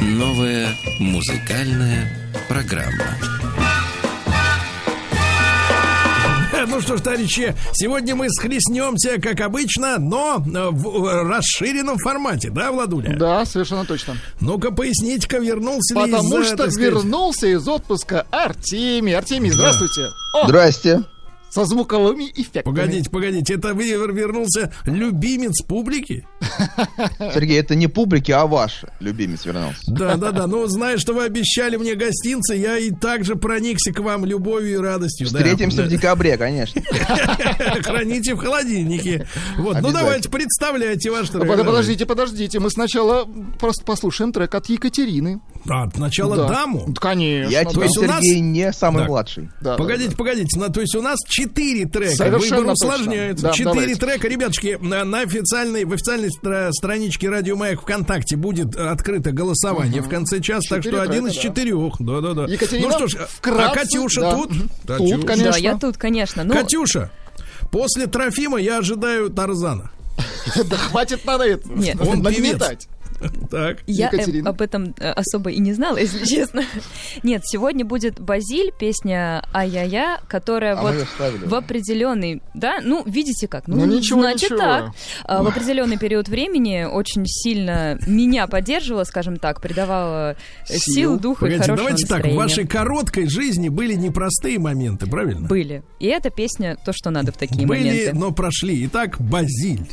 Новая Музыкальная программа. Ну что ж, товарищи, сегодня мы схлестнемся, как обычно, но в расширенном формате, да, Владуля? Да, совершенно точно. Ну-ка, поясните-ка, вернулся ли из... Потому что вернулся из отпуска Артемий. Артемий, здравствуйте. Да. Здрасте. Со звуковыми эффектами. Погодите, это вы вернулся любимец публики? Сергей, это не публики, а ваш любимец вернулся. Да, ну, знаешь, что вы обещали мне гостинцы, я и так же проникся к вам любовью и радостью. Встретимся в декабре, конечно. Храните в холодильнике. Вот, ну, давайте, представляйте ваш трек. Подождите, мы сначала просто послушаем трек от Екатерины. А, сначала даму? Конечно. Я теперь, Сергей, не самый младший. Погодите, то есть у нас 4 трека. Совершенно выбор усложняется. 4 трека, ребятушки, в официальной страничке Радио Маяк ВКонтакте будет открыто голосование в конце часа, так что один из 4. Да. Екатерина, ну что ж, вкратце, а Катюша тут? Тут, конечно. Да, я тут, конечно. Но... Катюша, после Трофима я ожидаю Тарзана. Да хватит надо это. Он певец. Так, я об этом особо и не знала, если честно. Нет, сегодня будет «Базиль», песня «Ай-я-я», которая вот в определенный... Да, ну, видите как. Ну, ничего, значит ничего. Так. В определенный период времени очень сильно меня поддерживала, скажем так, придавала сил, духа. Погодите, и хорошего настроения. Давайте так, в вашей короткой жизни были непростые моменты, правильно? Были. И эта песня то, что надо в такие моменты. Были, но прошли. Итак, «Базиль».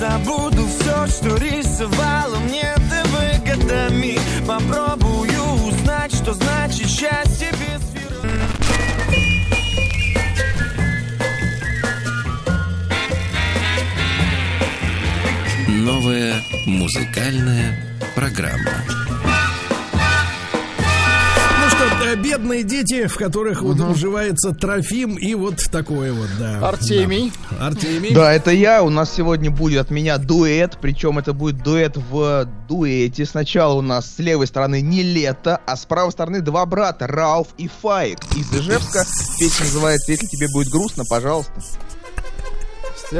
Забуду все, что рисовало мне ТВ годами. Попробую узнать, что значит счастье без веры. Новая музыкальная программа. Бедные дети, в которых вот уживается Трофим и вот такое вот, да. Артемий. Да, это я. У нас сегодня будет от меня дуэт. Причем это будет дуэт в дуэте. Сначала у нас с левой стороны Нилетто, а с правой стороны два брата, Рауф и Фаик. Из Ижевска. Песня называется «Если тебе будет грустно, пожалуйста».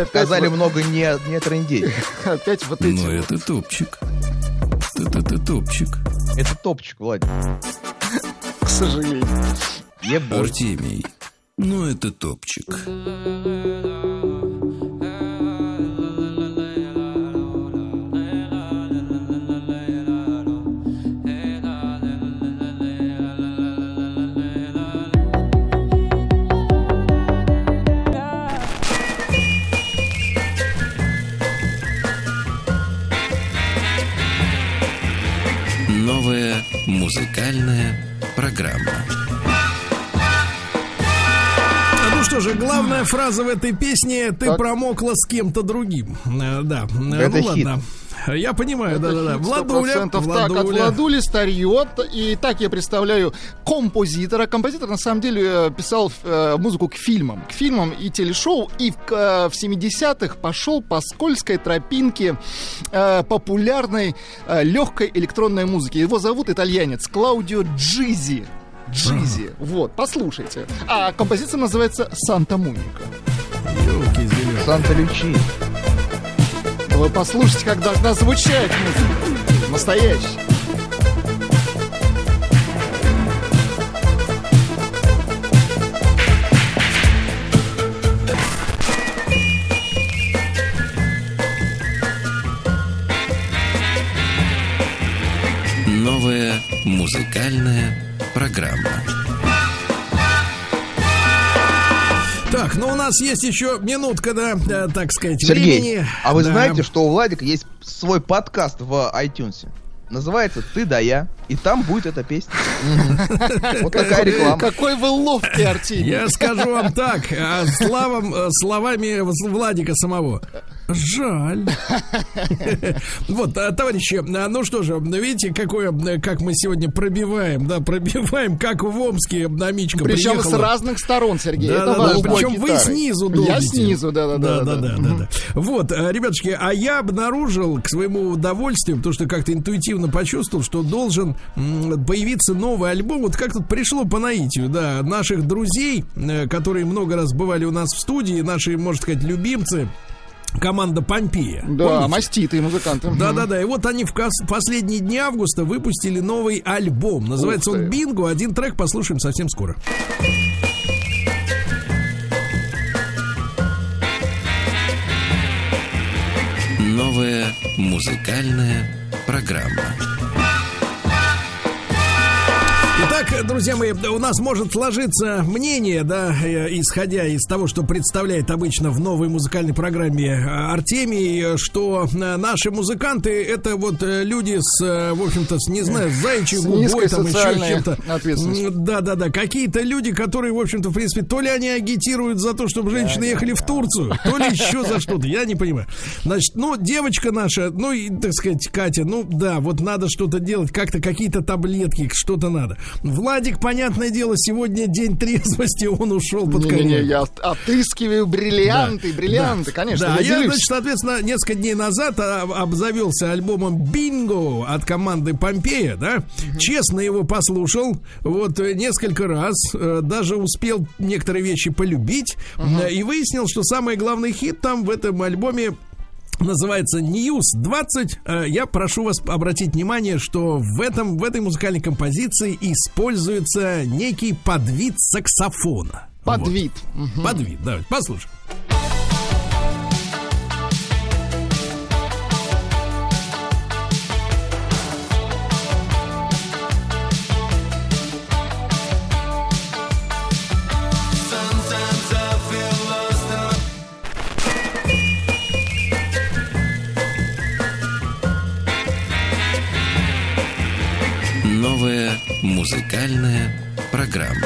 Сказали много не трындей. Опять вот эти. Ну, это топчик. Это топчик. Это топчик, Владимир. К сожалению. Артемий, ну это топчик. Новая музыкальная программа. Ну что же, главная фраза в этой песне: ты так промокла с кем-то другим. Да, это ну хит. Ладно. Я понимаю, да. Владуля. Так, от Владули старье. И так я представляю композитора. Композитор, на самом деле, писал музыку к фильмам. К фильмам и телешоу. И в 70-х пошел по скользкой тропинке популярной легкой электронной музыки. Его зовут итальянец Клаудио Джизи. Вот, послушайте. А композиция называется «Санта-Моника». «Санта-Лючи». Вы послушайте, как должна звучать музыка. Настоящая. Новая музыкальная программа. Так, ну у нас есть еще минутка, да, так сказать, Сергей, времени. А вы знаете, что у Владика есть свой подкаст в iTunes? Называется «Ты да я». И там будет эта песня. Вот такая реклама. Какой вы ловкий, Артемий. Я скажу вам так, словами Владика самого. Жаль. Вот, товарищи, ну что же, видите, как мы сегодня пробиваем, как в Омске намичка приехала. Причем с разных сторон, Сергей. Причем вы снизу думаете. Я снизу, да. Вот, ребятушки, а я обнаружил к своему удовольствию, потому что как-то интуитивно почувствовал, что должен появиться новый альбом. Вот как тут пришло по наитию, да, наших друзей, которые много раз бывали у нас в студии, наши, можно сказать, любимцы. команда Помпея. Да, помните? Маститые музыканты. Да-да-да, и вот они в последние дни августа выпустили новый альбом. Называется он «Бинго». Один трек послушаем совсем скоро. Новая музыкальная программа. Итак, друзья мои, у нас может сложиться мнение, да, исходя из того, что представляет обычно в новой музыкальной программе Артемий, что наши музыканты — это вот люди с, в общем-то, с, не знаю, с заячьей губой, там еще чем-то. Да-да-да, какие-то люди, которые, в общем-то, в принципе, то ли они агитируют за то, чтобы женщины ехали в Турцию, то ли еще за что-то, я не понимаю. Значит, ну, девочка наша, ну, и, так сказать, Катя, ну, да, вот надо что-то делать, как-то какие-то таблетки, что-то надо. Владик, понятное дело, сегодня день трезвости, он ушел под конец. Не-не-не, я отыскиваю бриллианты, да, бриллианты, да, конечно. Да, я, значит, соответственно, несколько дней назад обзавелся альбомом «Бинго» от команды Помпея, да, честно его послушал, вот, несколько раз, даже успел некоторые вещи полюбить, и выяснил, что самый главный хит там в этом альбоме называется «Ньюс 20». Я прошу вас обратить внимание, что в этой музыкальной композиции используется некий подвид саксофона. Подвид. Вот. Подвид, давайте послушаем. Музыкальная программа.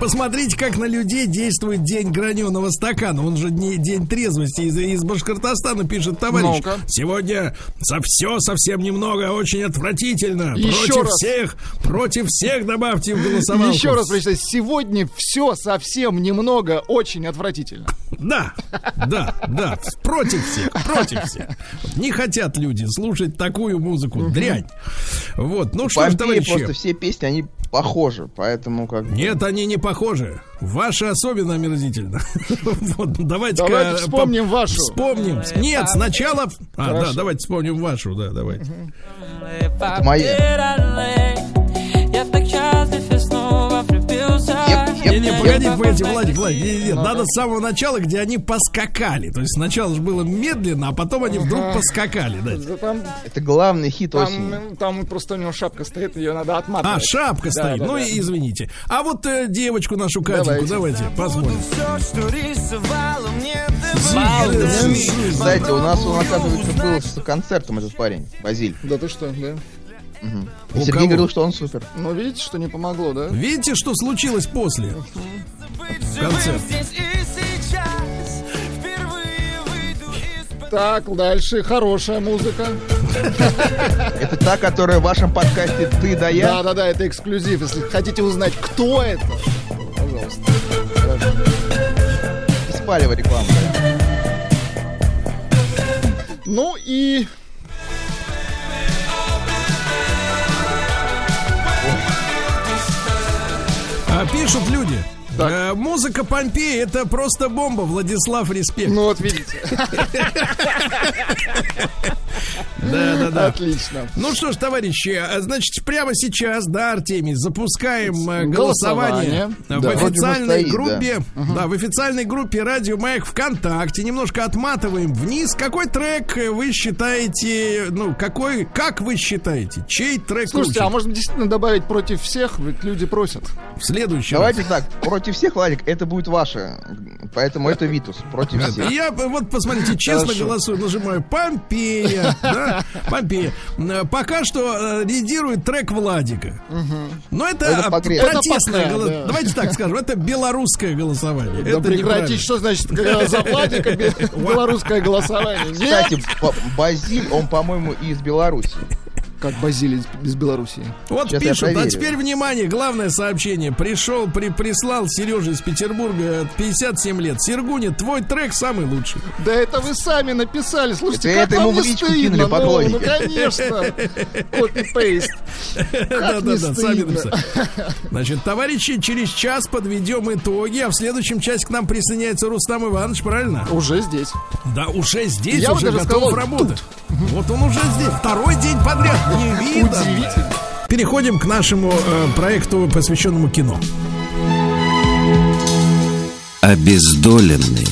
Посмотрите, как на людей действует день граненого стакана. Он же день трезвости. Из Башкортостана пишет товарищ. Ну-ка. Сегодня совсем немного, очень отвратительно. Против всех добавьте в голосовалку. Еще раз прочитайте. Сегодня все совсем немного, очень отвратительно. Да. Против всех. Не хотят люди слушать такую музыку. Дрянь. Вот, ну что ж, товарищи. Просто все песни, они похожи, поэтому как... Нет, они не похожи. Ваши особенно омерзительно. Вот, давайте-ка вспомним вашу. Вспомним. Нет, сначала... да, давайте вспомним вашу, да, давайте. Это моя. Погоди, Владик, нет, надо с самого начала, где они поскакали. То есть сначала же было медленно, а потом они вдруг поскакали. Да. Это главный хит осени. Там просто у него шапка стоит, ее надо отматывать. А, шапка стоит, ну и извините. А вот девочку нашу Катеньку, давайте посмотрим. Кстати, у нас он, оказывается, был с концертом этот парень, Базиль. Да ты что, да? Угу. Сергей говорил, что он супер. Но видите, что не помогло, да? Видите, что случилось после концерта. Так, дальше хорошая музыка. Это та, которая в вашем подкасте «Ты да я». Да-да-да, это эксклюзив. Если хотите узнать, кто это, пожалуйста. Спаливай рекламу. Ну и... Пишут люди. Музыка Помпеи — это просто бомба, Владислав, респект. Ну вот видите. Да. Отлично. Ну что ж, товарищи, значит, прямо сейчас, да, Артемий, запускаем голосование в официальной группе. Да, в официальной группе Радио Маяк ВКонтакте. Немножко отматываем вниз. Какой трек вы считаете, ну, какой, как вы считаете, чей трек лучше? Слушайте, а можно действительно добавить «против всех», ведь люди просят. В следующий раз. Давайте так, «против всех», Владик, это будет ваше. Поэтому это Витус, «против всех». Я вот, посмотрите, честно голосую, нажимаю «Помпея». Да, Помпея. Пока что лидирует трек Владика. Но это протестное голосование. Да. Давайте так скажем, это белорусское голосование. Да это прекратить, что значит за Владика белорусское голосование? Кстати, Базиль, он, по-моему, из Беларуси. Как Базилий из Белоруссии. Вот сейчас пишут, а теперь внимание, главное сообщение. Прислал Сережа из Петербурга, 57 лет. Сергуня, твой трек самый лучший. Да это вы сами написали. Слушайте, это как вам не стыдно? Ну, конечно. Копипейст. Да, сами написали. Значит, товарищи, через час подведем итоги, а в следующем часе к нам присоединяется Рустам Иванович, правильно? Уже здесь. Да, уже здесь, я уже готов работать. Вот он уже здесь. Второй день подряд. Удивительно. Переходим к нашему проекту, посвященному кино. Обездоленные.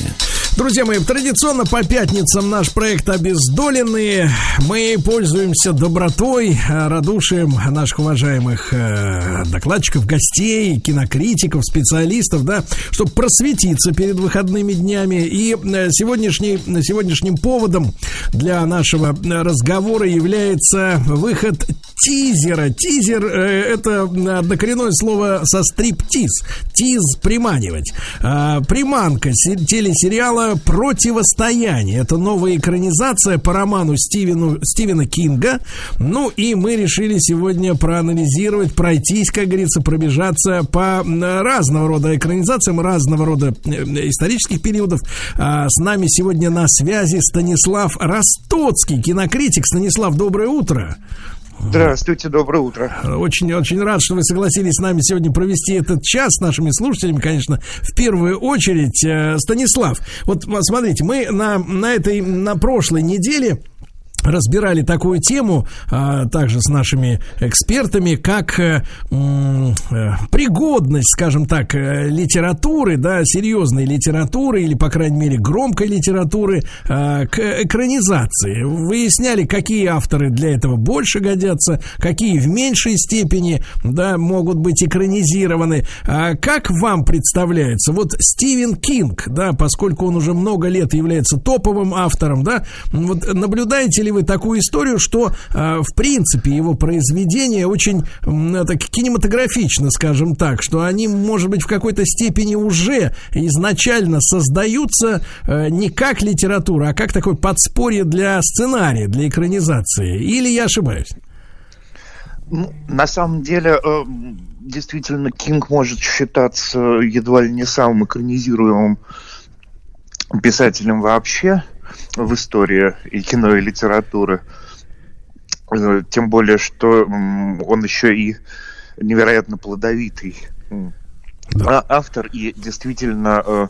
Друзья мои, традиционно по пятницам наш проект «Обездоленные». Мы пользуемся добротой, радушием наших уважаемых докладчиков, гостей, кинокритиков, специалистов, да, чтобы просветиться перед выходными днями. И сегодняшним поводом для нашего разговора является выход тизера. Тизер — это однокоренное слово со стриптиз. Тиз — приманивать. Приманка телесериала «Противостояние». Это новая экранизация по роману Стивена Кинга. Ну и мы решили сегодня проанализировать, пройтись, как говорится, пробежаться по разного рода экранизациям, разного рода исторических периодов. С нами сегодня на связи Станислав Ростоцкий, кинокритик. Станислав, доброе утро. Здравствуйте, доброе утро. Очень рад, что вы согласились с нами сегодня провести этот час с нашими слушателями, конечно, в первую очередь. Станислав, вот смотрите, мы на прошлой неделе разбирали такую тему, также с нашими экспертами, как пригодность, скажем так, литературы, да, серьезной литературы или, по крайней мере, громкой литературы к экранизации. Выясняли, какие авторы для этого больше годятся, какие в меньшей степени, да, могут быть экранизированы. Как вам представляется, вот Стивен Кинг, да, поскольку он уже много лет является топовым автором, да, вот наблюдаете ли вы такую историю, что, в принципе, его произведения очень так кинематографично, скажем так, что они, может быть, в какой-то степени уже изначально создаются не как литература, а как такое подспорье для сценария, для экранизации? Или я ошибаюсь? На самом деле, действительно, Кинг может считаться едва ли не самым экранизируемым писателем вообще в истории и кино, и литературы. Тем более, что он еще и невероятно плодовитый, да, автор. И действительно,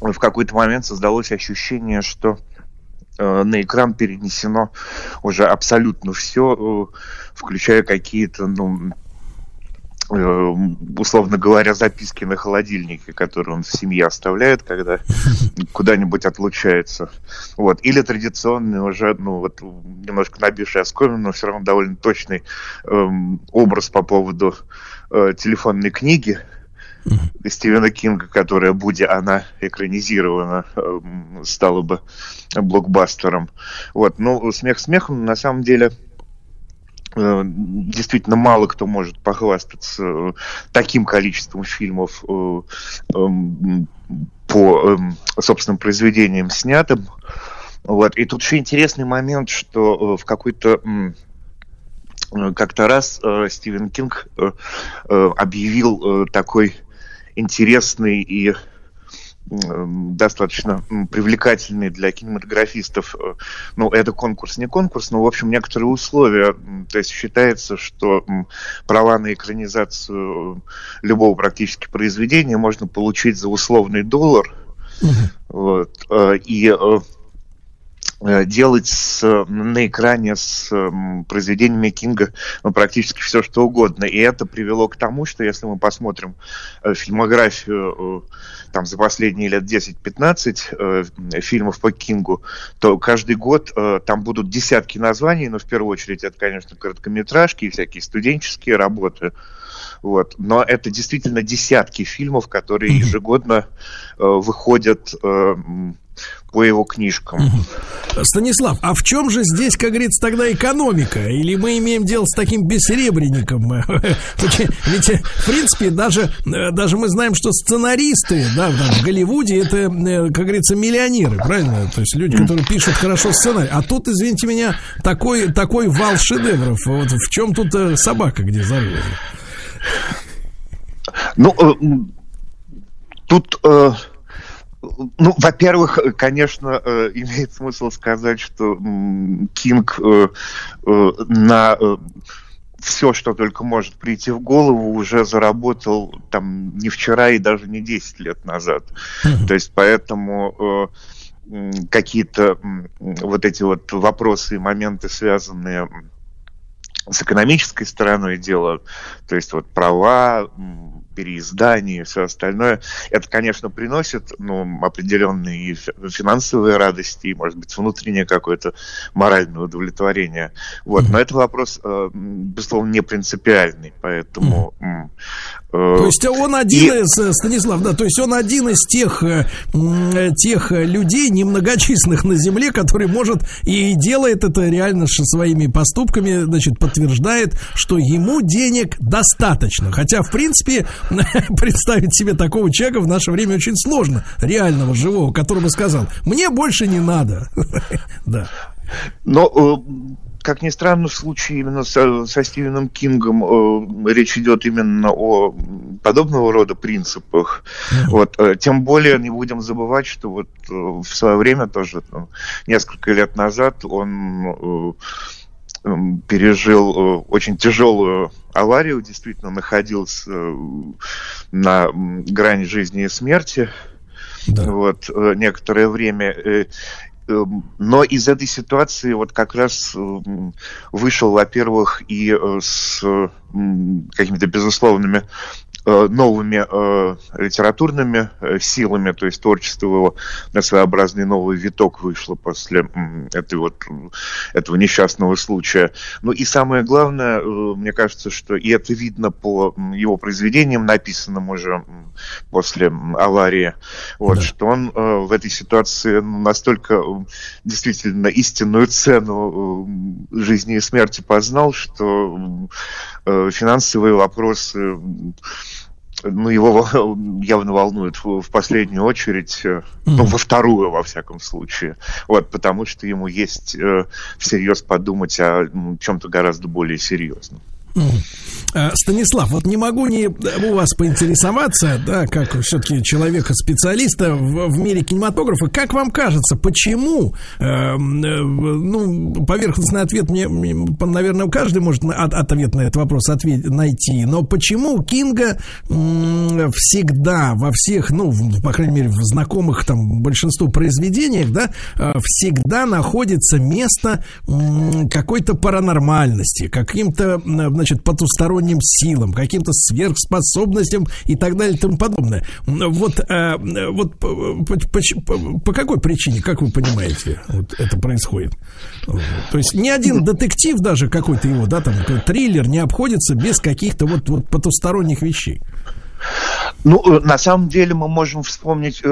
в какой-то момент создалось ощущение, что на экран перенесено уже абсолютно все, включая какие-то, условно говоря, записки на холодильнике, которые он в семье оставляет, когда куда-нибудь отлучается. Вот. Или традиционный уже, немножко набивший оскомину, но все равно довольно точный образ по поводу телефонной книги Стивена Кинга, которая, будь она экранизирована, стала бы блокбастером. Вот. Ну, смех смехом, на самом деле, действительно мало кто может похвастаться таким количеством фильмов по собственным произведениям снятым. Вот. И тут еще интересный момент, что в какой-то как-то раз Стивен Кинг объявил такой интересный и достаточно привлекательный для кинематографистов, это конкурс, не конкурс, но, в общем, некоторые условия. То есть считается, что права на экранизацию любого практически произведения можно получить за условный $1. Вот, и делать на экране с произведениями Кинга практически все, что угодно. И это привело к тому, что если мы посмотрим фильмографию за последние лет 10-15 фильмов по Кингу, то каждый год там будут десятки названий, но в первую очередь это, конечно, короткометражки и всякие студенческие работы. Вот. Но это действительно десятки фильмов, которые ежегодно выходят по его книжкам. Станислав, а в чем же здесь, как говорится, тогда экономика? Или мы имеем дело с таким бессеребренником? Ведь, в принципе, даже мы знаем, что сценаристы в Голливуде — это, как говорится, миллионеры, правильно? То есть люди, которые пишут хорошо сценарий. А тут, извините меня, такой вал шедевров. Вот в чем тут собака, где зарылась? Ну, во-первых, конечно, имеет смысл сказать, что Кинг на все, что только может прийти в голову, уже заработал там не вчера и даже не 10 лет назад. То есть, поэтому какие-то вот эти вот вопросы и моменты, связанные с экономической стороной дела, то есть вот права, переиздание и все остальное, это, конечно, приносит определенные финансовые радости, может быть, внутреннее какое-то моральное удовлетворение. Но это вопрос, безусловно, не принципиальный, поэтому... То есть он один из, Станислав, да, то есть он один из тех людей, немногочисленных на земле, который может и делает это реально своими поступками, значит, подтверждает, что ему денег достаточно. Хотя, в принципе, представить себе такого человека в наше время очень сложно, реального, живого, который бы сказал: мне больше не надо. Да. Но, как ни странно, в случае именно со Стивеном Кингом речь идет именно о подобного рода принципах. Тем более не будем забывать, что вот в свое время, тоже несколько лет назад, он пережил очень тяжелую аварию, действительно находился на грани жизни и смерти некоторое время. Но из этой ситуации вот как раз вышел, во-первых, и с какими-то безусловными новыми литературными силами, то есть творчество его на своеобразный новый виток вышло после этого несчастного случая. Ну и самое главное, мне кажется, что и это видно по его произведениям, написанным уже после аварии, что он в этой ситуации настолько действительно истинную цену жизни и смерти познал, что финансовые вопросы... его явно волнует в последнюю очередь, во вторую, во всяком случае. Потому что ему есть всерьез подумать о чем-то гораздо более серьезном. Станислав, вот не могу не у вас поинтересоваться, да, как все-таки человека-специалиста в мире кинематографа, как вам кажется, почему, поверхностный ответ мне, наверное, каждый может ответ на этот вопрос найти, но почему у Кинга всегда во всех, по крайней мере, в знакомых там большинству произведениях, всегда находится место какой-то паранормальности, каким-то, значит, потусторонним силам, каким-то сверхспособностям и так далее и тому подобное. По какой причине, как вы понимаете, это происходит? То есть ни один детектив, даже какой-то его, триллер, не обходится без каких-то потусторонних вещей. На самом деле мы можем вспомнить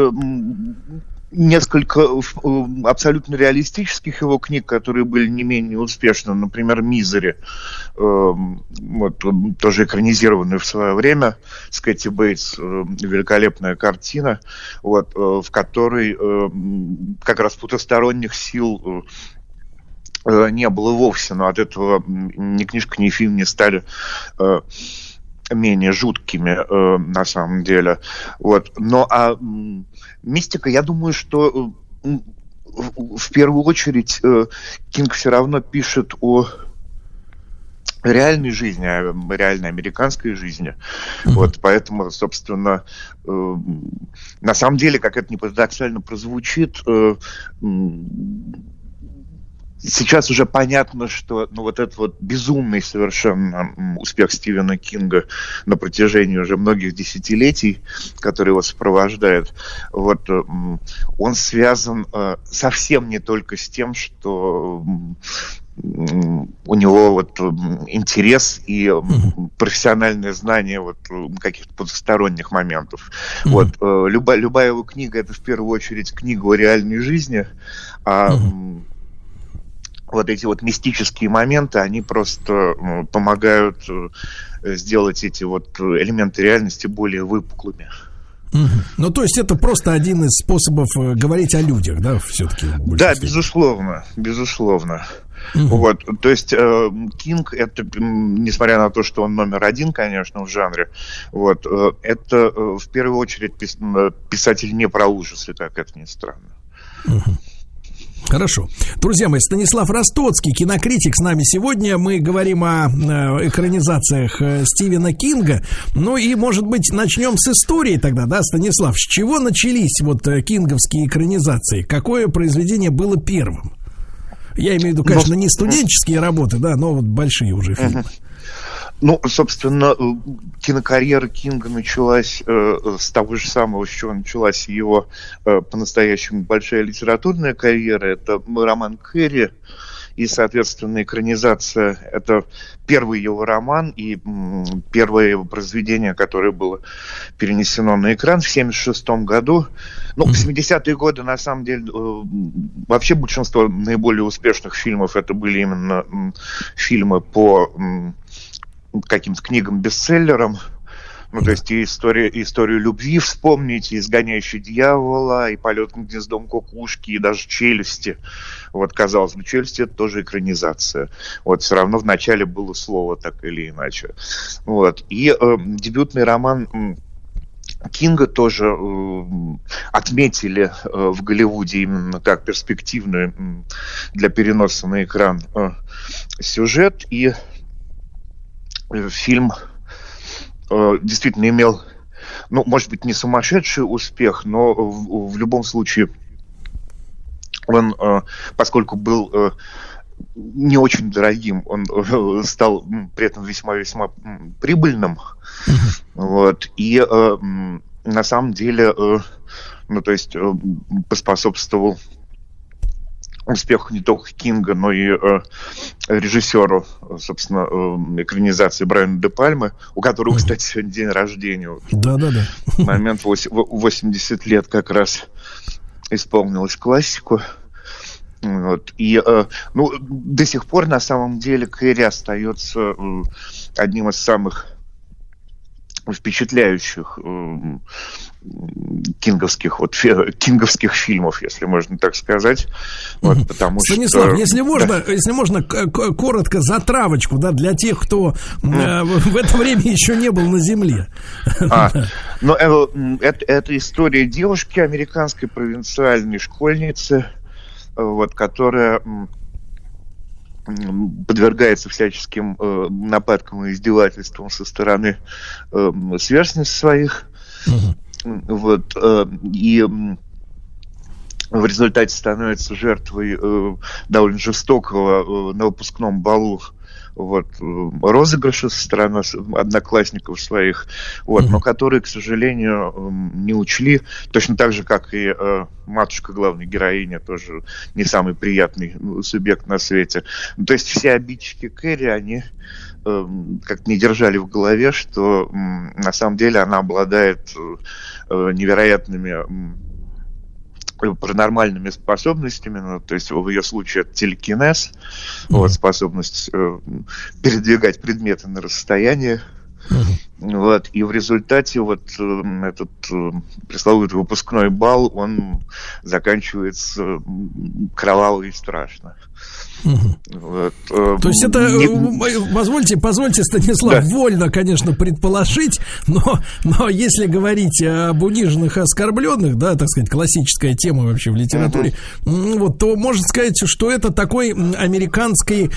несколько абсолютно реалистических его книг, которые были не менее успешны. Например, «Мизери», тоже экранизированную в свое время, с Кэти Бейтс, великолепная картина, в которой как раз потусторонних сил не было вовсе, но от этого ни книжка, ни фильм не стали менее жуткими, на самом деле. Но мистика, я думаю, что в первую очередь Кинг все равно пишет о реальной жизни, о реальной американской жизни. Поэтому, собственно, на самом деле, как это не парадоксально прозвучит, сейчас уже понятно, что безумный совершенно успех Стивена Кинга на протяжении уже многих десятилетий, который его сопровождает, он связан совсем не только с тем, что у него вот интерес и профессиональное знание вот каких-то подсторонних моментов. Вот любая его книга — это в первую очередь книга о реальной жизни, а вот эти вот мистические моменты, они просто помогают сделать эти вот элементы реальности более выпуклыми. Ну, то есть это просто один из способов говорить о людях, да, все-таки? Да, безусловно, безусловно. Вот, то есть Кинг, это, несмотря на то, что он номер один, конечно, в жанре, вот, это в первую очередь писатель не про ужасы, как это ни странно. Хорошо. Друзья мои, Станислав Ростоцкий, кинокритик, с нами сегодня. Мы говорим о экранизациях Стивена Кинга. Ну и, может быть, начнем с истории тогда, да, Станислав? С чего начались вот кинговские экранизации? Какое произведение было первым? Я имею в виду, конечно, не студенческие работы, да, но вот большие уже фильмы. Ну, собственно, кинокарьера Кинга началась с того же самого, с чего началась его по-настоящему большая литературная карьера. Это роман «Кэрри» и, соответственно, экранизация. Это первый его роман и первое его произведение, которое было перенесено на экран в 1976 году. Ну, в 70-е годы, на самом деле, вообще большинство наиболее успешных фильмов — это были именно фильмы по каким-то книгам-бестселлерам. Ну, то есть и историю любви вспомнить, и «Изгоняющий дьявола», и «Полет над гнездом кукушки», и даже «Челюсти». Вот, казалось бы, «Челюсти» — это тоже экранизация. Вот, все равно вначале было слово так или иначе. Вот. И дебютный роман Кинга тоже отметили в Голливуде именно как перспективный для переноса на экран сюжет. И фильм действительно имел, ну, может быть, не сумасшедший успех, но в любом случае он, поскольку был не очень дорогим, он стал при этом весьма-весьма прибыльным. Вот. И на самом деле, ну, то есть поспособствовал успеху не только Кинга, но и режиссеру, собственно, экранизации Брайану де Пальме, у которого, кстати, сегодня день рождения. Да-да-да. Момент 80 лет как раз исполнилось классику. Вот. И ну, до сих пор, на самом деле, Кэрри остается одним из самых впечатляющих кинговских, вот, кинговских фильмов, если можно так сказать. Вот, потому Станислав, что... если можно, если можно, коротко затравочку, да, для тех, кто в это время еще не был на земле. Ну, это история девушки, американской провинциальной школьницы, вот, которая подвергается всяческим нападкам и издевательствам со стороны сверстниц своих. Вот, и в результате становится жертвой довольно жестокого на выпускном балу, вот, розыгрыша со стороны одноклассников своих, вот, но которые, к сожалению, не учли, точно так же, как и матушка главной героини, тоже не самый приятный субъект на свете. То есть все обидчики Кэрри, они как-то не держали в голове, что на самом деле она обладает невероятными паранормальными способностями, ну, то есть в ее случае это телекинез, вот, способность передвигать предметы на расстоянии. Вот, и в результате вот этот пресловутый выпускной бал, он заканчивается кроваво и страшно. Вот. То есть это, позвольте, Станислав, вольно, конечно, предположить, но если говорить об униженных и оскорбленных, да, так сказать, классическая тема вообще в литературе, вот, то можно сказать, что это такой американский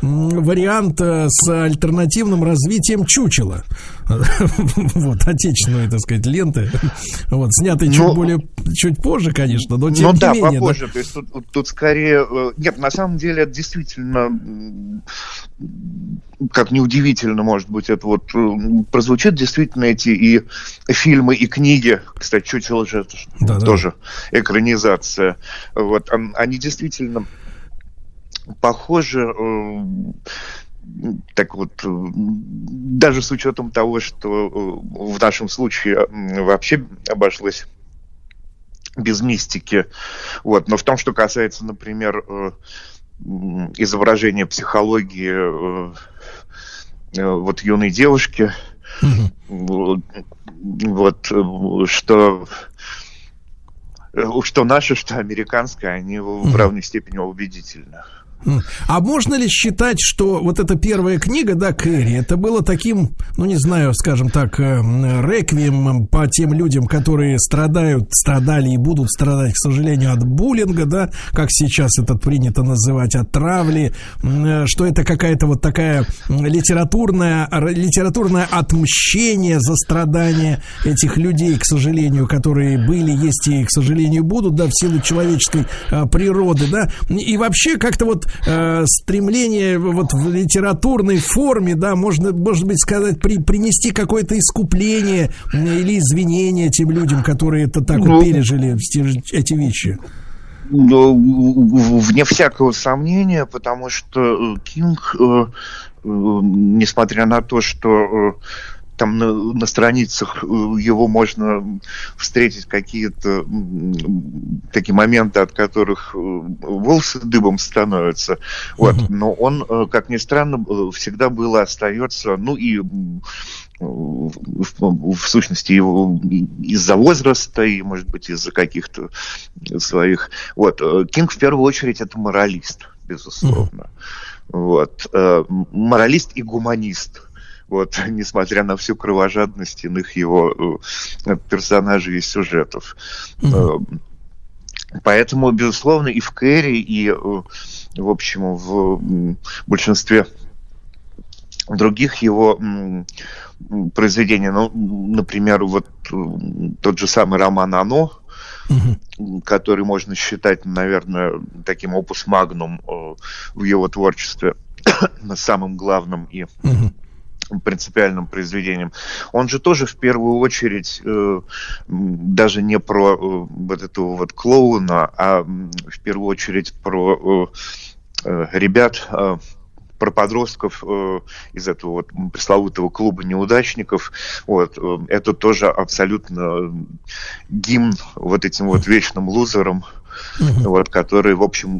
вариант с альтернативным развитием чучела. Вот, отечественной, так сказать, ленты. Вот, снятой чуть позже, конечно, но тем не менее. Ну да, попозже, да? То есть тут скорее... Нет, на самом деле это действительно, как неудивительно, может быть, это вот прозвучит, действительно, эти и фильмы, и книги, кстати, «Чучело» же тоже экранизация. Вот, они действительно похоже, так вот, даже с учетом того, что в нашем случае вообще обошлось без мистики. Вот. Но в том, что касается, например, изображения психологии вот юной девушки, вот, что наше, что американское, они в равной степени убедительны. А можно ли считать, что вот эта первая книга, да, Кэрри, это было таким, ну, не знаю, скажем так, реквиемом по тем людям, которые страдают, страдали и будут страдать, к сожалению, от буллинга, да, как сейчас это принято называть, от травли, что это какая-то вот такая литературное отмщение за страдания этих людей, к сожалению, которые были, есть и, к сожалению, будут, да, в силу человеческой природы, да, и вообще как-то вот стремление вот в литературной форме, да, можно, может быть, сказать, принести какое-то искупление или извинение тем людям, которые это так вот пережили эти вещи. Ну, вне всякого сомнения, потому что Кинг, несмотря на то, что там на страницах его можно встретить какие-то такие моменты, от которых волосы дыбом становятся. Вот. Но он, как ни странно, всегда был и остается, ну и в сущности его из-за возраста и, может быть, из-за каких-то своих... Вот. Кинг в первую очередь это моралист, безусловно. Вот. Моралист и гуманист. Вот, несмотря на всю кровожадность иных его персонажей и сюжетов. Поэтому, безусловно, и в Кэрри, и, в общем, в большинстве других его произведений, ну, например, вот тот же самый роман «Оно», который можно считать, наверное, таким опус магнум в его творчестве, самым главным и принципиальным произведением. Он же тоже в первую очередь даже не про вот этого вот клоуна, а в первую очередь про ребят, про подростков из этого вот пресловутого клуба неудачников. Вот, это тоже абсолютно гимн вот этим вот вечным лузерам, вот, которые, в общем,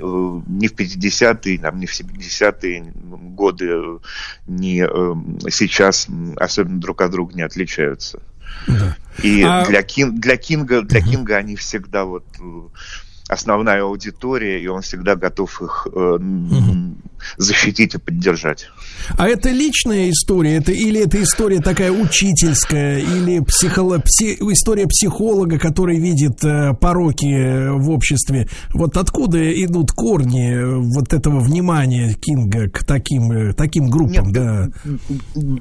ни в 50-е, ни в 70-е годы, ни сейчас особенно друг от друга не отличаются. И для Кинга они всегда вот... основная аудитория, и он всегда готов их защитить и поддержать. А это личная история? Это, или это история такая учительская, или история психолога, который видит пороки в обществе? Вот откуда идут корни вот этого внимания Кинга к таким группам? Нет, да?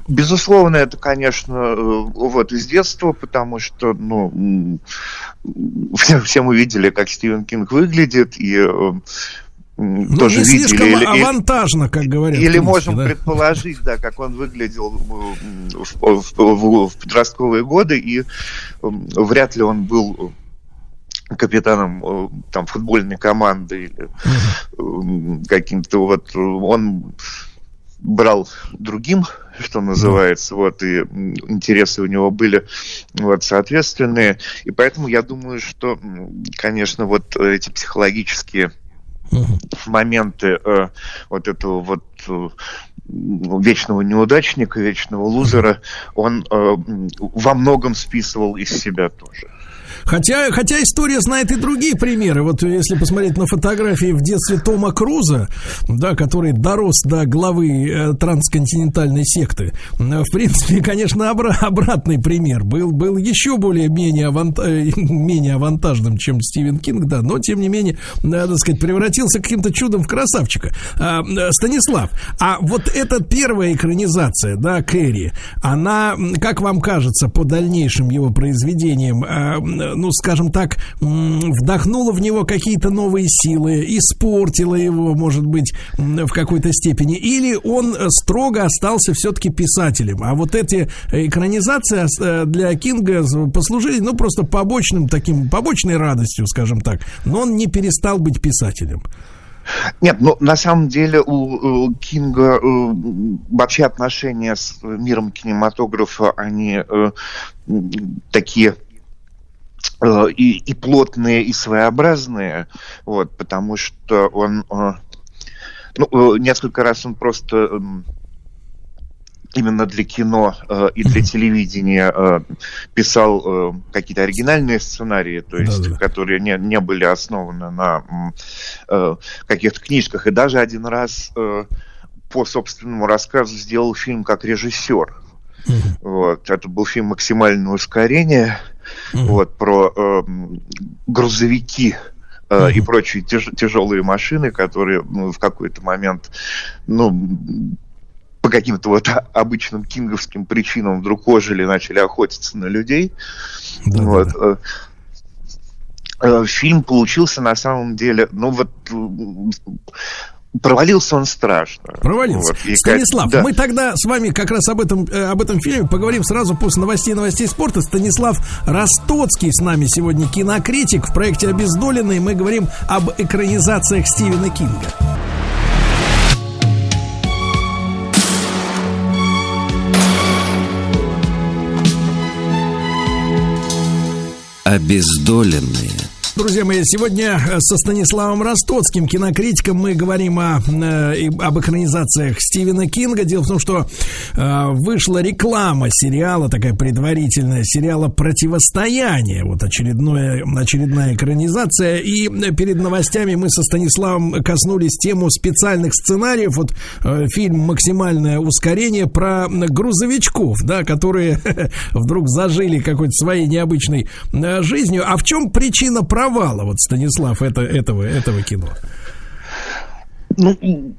Безусловно, это, конечно, вот из детства, потому что, ну, все мы видели, как Стивен Кинг выглядит, и тоже видели. Слишком авантажно, как говорят. Или можем предположить, да, как он выглядел в подростковые годы, и вряд ли он был капитаном там футбольной команды или каким-то вот... Он брал другим, что называется, вот, и интересы у него были, вот, соответственные, и поэтому я думаю, что, конечно, вот эти психологические моменты вот этого вот вечного неудачника, вечного лузера, он во многом списывал из себя тоже. Хотя история знает и другие примеры. Вот если посмотреть на фотографии в детстве Тома Круза, да, который дорос до главы трансконтинентальной секты, в принципе, конечно, обратный пример. Был еще менее авантажным, чем Стивен Кинг, да, но, тем не менее, надо сказать, превратился каким-то чудом в красавчика. Станислав, а вот эта первая экранизация, да, Кэрри, она, как вам кажется, по дальнейшим его произведениям, ну, скажем так, вдохнула в него какие-то новые силы, испортила его, может быть, в какой-то степени, или он строго остался все-таки писателем, а вот эти экранизации для Кинга послужили, ну, просто побочной радостью, скажем так, но он не перестал быть писателем. Нет, ну, на самом деле у Кинга вообще отношения с миром кинематографа, они такие... И плотные, и своеобразные, вот, потому что он, ну, несколько раз он просто именно для кино и для телевидения писал какие-то оригинальные сценарии, то есть, которые не были основаны на каких-то книжках, и даже один раз по собственному рассказу сделал фильм как режиссер. Вот, это был фильм «Максимальное ускорение», вот, про грузовики и прочие тяжелые машины, которые, ну, в какой-то момент, ну, по каким-то вот обычным кинговским причинам вдруг ожили, начали охотиться на людей. Вот. Фильм получился на самом деле, ну вот... Провалился он страшно. Провалился. Вот. Станислав, да. Мы тогда с вами как раз об этом фильме поговорим сразу после новостей спорта. Станислав Ростоцкий с нами сегодня, кинокритик. В проекте «Обездоленные» мы говорим об экранизациях Стивена Кинга. «Обездоленные». Друзья мои, сегодня со Станиславом Ростоцким, кинокритиком, мы говорим об экранизациях Стивена Кинга. Дело в том, что вышла реклама сериала, такая предварительная, сериала «Противостояние». Вот очередная экранизация. И перед новостями мы со Станиславом коснулись тему специальных сценариев. Вот фильм «Максимальное ускорение» про грузовичков, да, которые вдруг зажили какой-то своей необычной жизнью. А в чем причина провала? Вот, Станислав, этого кино. Ну,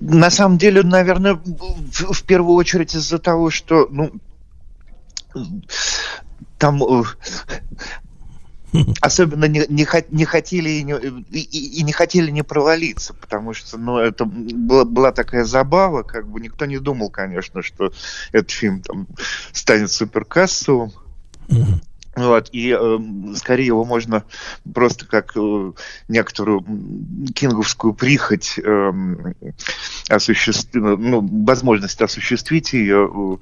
на самом деле, наверное, в первую очередь из-за того, что, ну, там особенно не хотели и не хотели не провалиться, потому что, ну, это была такая забава, как бы никто не думал, конечно, что этот фильм там станет суперкассовым. Вот, и скорее его можно просто как некоторую кинговскую прихоть, возможность осуществить ее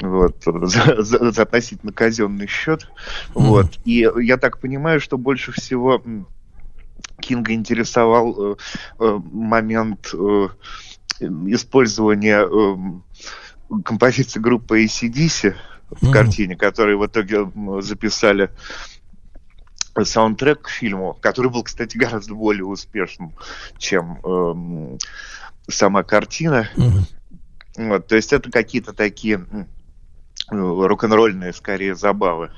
за относительно казенный счет. Вот. И я так понимаю, что больше всего Кинга интересовал момент использования композиции группы AC/DC в картине, которую в итоге записали саундтрек к фильму, который был, кстати, гораздо более успешным, чем сама картина. Вот, то есть это какие-то такие рок-н-ролльные, скорее, забавы.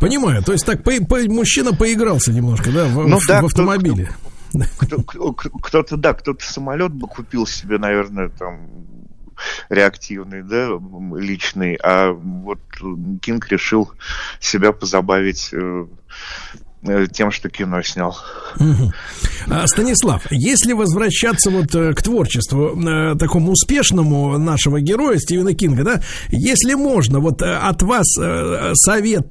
Понимаю. То есть так мужчина поигрался немножко, да, в автомобиле. Кто-то самолет бы купил себе, наверное, там... реактивный, да, личный, а вот Кинг решил себя позабавить тем, что кино снял. Станислав, если возвращаться вот к творчеству такому успешному нашего героя Стивена Кинга, да, если можно, вот от вас совет,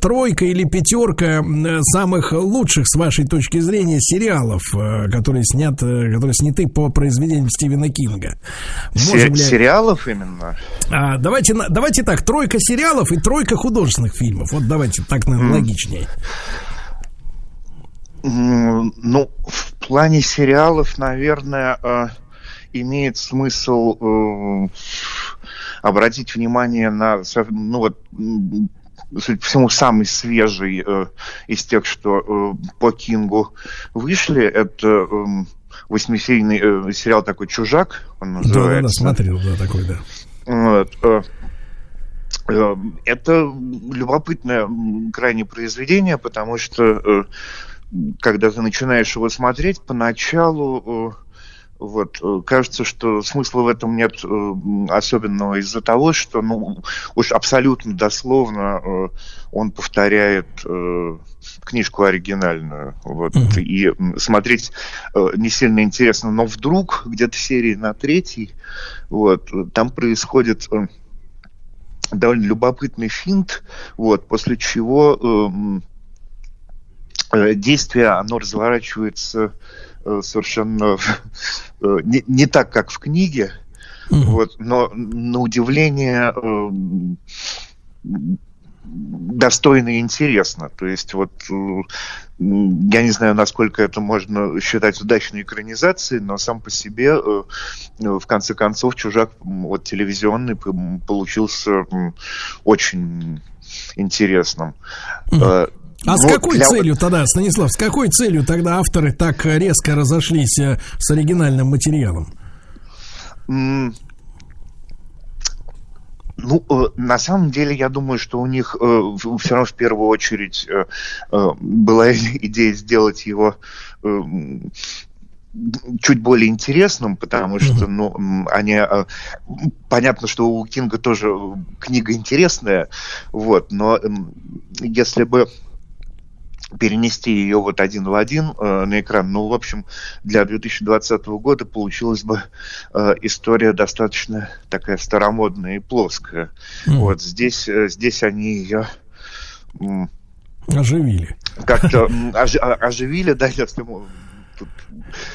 тройка или пятерка самых лучших, с вашей точки зрения, сериалов, которые сняты по произведениям Стивена Кинга. Сериалов именно? Давайте так, тройка сериалов и тройка художественных фильмов. Вот давайте так, наверное, логичнее. Ну, в плане сериалов, наверное, имеет смысл обратить внимание на, ну, вот, судя по всему, самый свежий из тех, что по Кингу вышли. Это 8-серийный сериал такой «Чужак», он называется. Да, смотрел, да, такой, да. Вот, это любопытное крайне произведение, потому что... Когда ты начинаешь его смотреть, поначалу вот, кажется, что смысла в этом нет особенного из-за того, что, ну, уж абсолютно дословно он повторяет книжку оригинальную. Вот, и смотреть не сильно интересно. Но вдруг, где-то серии на 3-й, вот, там происходит... довольно любопытный финт, вот, после чего... действие, оно разворачивается совершенно не так, как в книге, вот, но на удивление достойно и интересно. То есть вот я не знаю, насколько это можно считать удачной экранизацией, но сам по себе, в конце концов, «Чужак» вот, телевизионный получился очень интересным. А с какой целью тогда, Станислав, с какой целью тогда авторы так резко разошлись с оригинальным материалом? Ну, на самом деле, я думаю, что у них все равно в первую очередь была идея сделать его чуть более интересным, потому что, ну, они... Понятно, что у Кинга тоже книга интересная, вот, но если бы перенести ее вот один в один на экран, ну, в общем, для 2020 года получилась бы история достаточно такая старомодная и плоская. Вот здесь они ее оживили. Как-то оживили, да,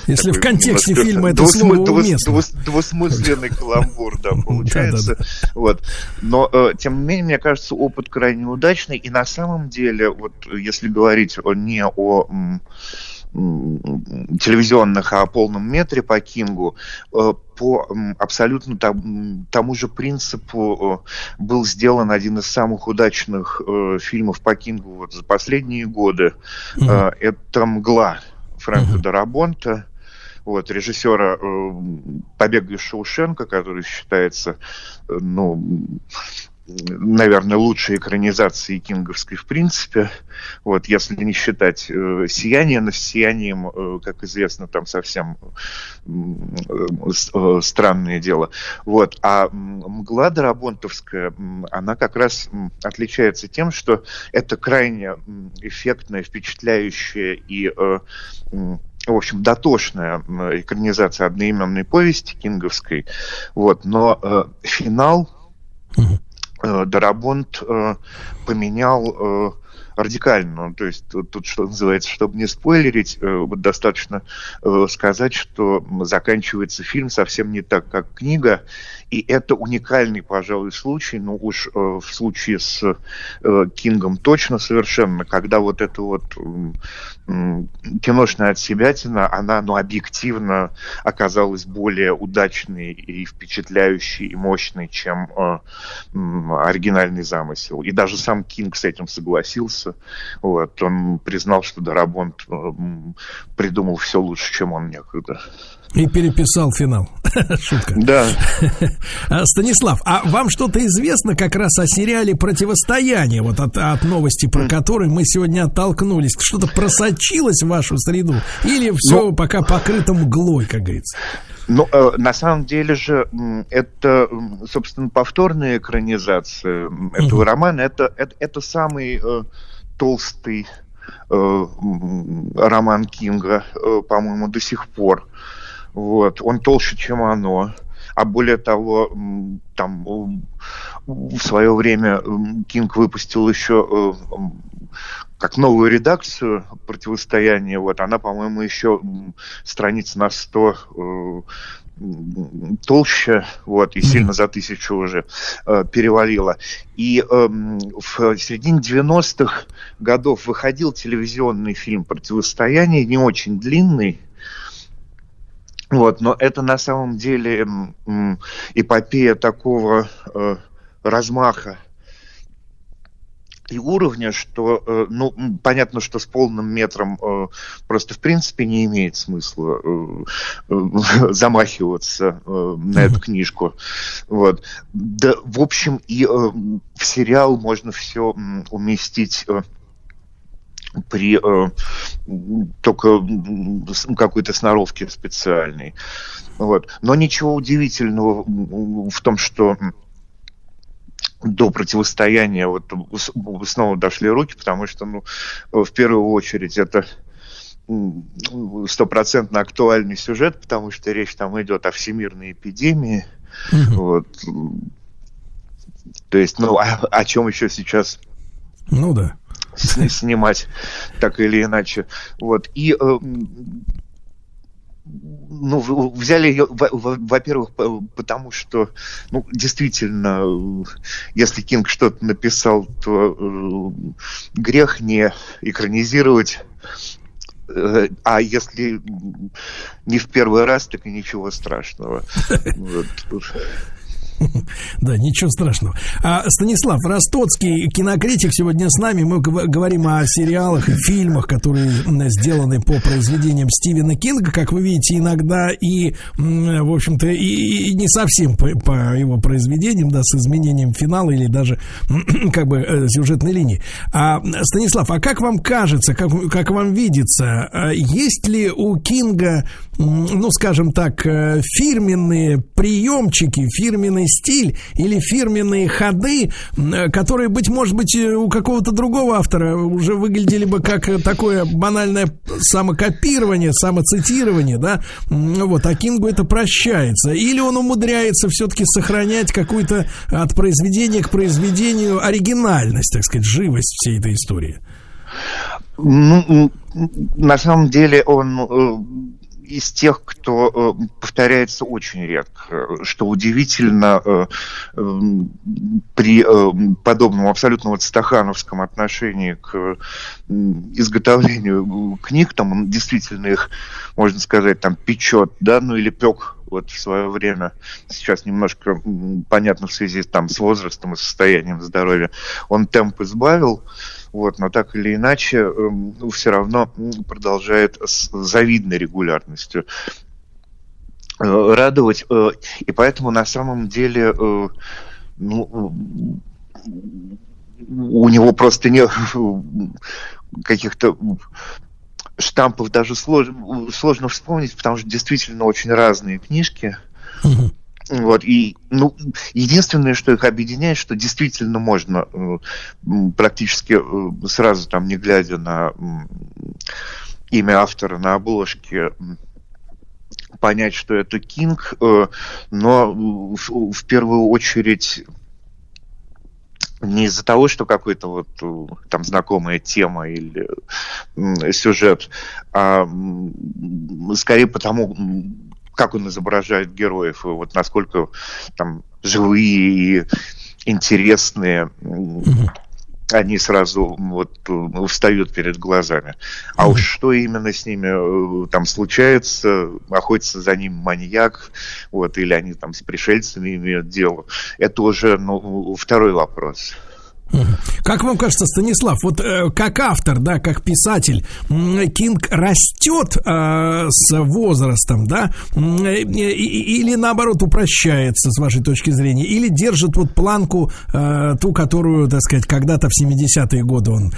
если в контексте фильма это слово уместно. Двусмысленный каламбур, да, получается. Вот. Но, тем не менее, мне кажется, опыт крайне удачный. И на самом деле, вот, если говорить не о телевизионных, а о полном метре по Кингу, по абсолютно тому же принципу был сделан один из самых удачных фильмов по Кингу вот за последние годы. Это «Мгла» Фрэнка Дарабонта, вот, режиссера «Побега из Шоушенка», который считается, ну, наверное, лучшей экранизацией кинговской в принципе. Вот, если не считать «Сияние», но с «Сиянием», как известно, там совсем странное дело. Вот. А «Мгла» дарабонтовская, она как раз отличается тем, что это крайне эффектная, впечатляющая и, в общем, дотошная экранизация одноименной повести кинговской. Вот. Но финал Дарабонт поменял радикально. То есть тут, что называется, чтобы не спойлерить, вот достаточно сказать, что заканчивается фильм совсем не так, как книга. И это уникальный, пожалуй, случай, ну уж в случае с Кингом точно совершенно, когда вот эта вот киношная отсебятина, она, ну, объективно оказалась более удачной и впечатляющей, и мощной, чем оригинальный замысел. И даже сам Кинг с этим согласился. Вот. Он признал, что Дарабонт придумал все лучше, чем он некогда. И переписал финал. Шутка. Да. Станислав, а вам что-то известно как раз о сериале «Противостояние», вот от новости, про который мы сегодня оттолкнулись? Что-то просочилось в вашу среду? Или все пока покрыто мглой, как говорится? Ну, на самом деле же это, собственно, повторная экранизация этого романа. Это самый толстый роман Кинга, по-моему, до сих пор. Вот. Он толще, чем «Оно». А более того, там в свое время Кинг выпустил еще как новую редакцию «Противостояние». Вот. Она, по-моему, еще страниц на 100 толще, вот, и сильно за 1000 уже перевалило. И в середине 90-х годов выходил телевизионный фильм «Противостояние», не очень длинный. Вот, но это на самом деле эпопея такого размаха и уровня, что, ну, понятно, что с полным метром просто в принципе не имеет смысла замахиваться на эту книжку. Вот. Да, в общем, и в сериал можно все уместить при только какой-то сноровке специальной. Вот. Но ничего удивительного в том, что до «Противостояния» вот снова дошли руки, потому что, ну, в первую очередь это стопроцентно актуальный сюжет, потому что речь там идет о всемирной эпидемии. Вот. То есть, ну, о чем еще сейчас... Ну да. Снимать так или иначе. Вот. И ну, взяли ее, во-первых, потому что, ну, действительно, если Кинг что-то написал, то грех не экранизировать. А если не в первый раз, так и ничего страшного. Да, ничего страшного. Станислав Ростоцкий, кинокритик, сегодня с нами. Мы говорим о сериалах и фильмах, которые сделаны по произведениям Стивена Кинга. Как вы видите, иногда и, в общем-то, и не совсем по его произведениям, да, с изменением финала или даже как бы сюжетной линии. Станислав, а как вам кажется, как вам видится, есть ли у Кинга, ну, скажем так, фирменные приемчики, фирменные стиль или фирменные ходы, которые, быть может быть, у какого-то другого автора уже выглядели бы как такое банальное самокопирование, самоцитирование, да, вот, а Кингу это прощается, или он умудряется все-таки сохранять какую-то от произведения к произведению оригинальность, так сказать, живость всей этой истории? Ну, на самом деле он из тех, кто повторяется очень редко, что удивительно при подобном абсолютно вот стахановском отношении к изготовлению книг, там он действительно их, можно сказать, там печет, да, ну или пек вот в свое время, сейчас немножко понятно в связи там с возрастом и состоянием здоровья, он темп избавил. Вот, но так или иначе, все равно продолжает с завидной регулярностью радовать. И поэтому на самом деле, ну, у него просто нет каких-то штампов, даже сложно вспомнить, потому что действительно очень разные книжки. Вот, и, ну, единственное, что их объединяет, что действительно можно практически сразу, там, не глядя на имя автора на обложке, понять, что это Кинг, но в первую очередь не из-за того, что какой-то вот там знакомая тема или сюжет, а скорее потому, как он изображает героев, и вот насколько там живые и интересные они сразу вот встают перед глазами. А уж что именно с ними там случается, охотится за ним маньяк, вот, или они там с пришельцами имеют дело, это уже, ну, второй вопрос. Как вам кажется, Станислав, вот как автор, да, как писатель, Кинг растет с возрастом, да, или наоборот упрощается, с вашей точки зрения, или держит вот планку ту, которую, так сказать, когда-то в 70-е годы он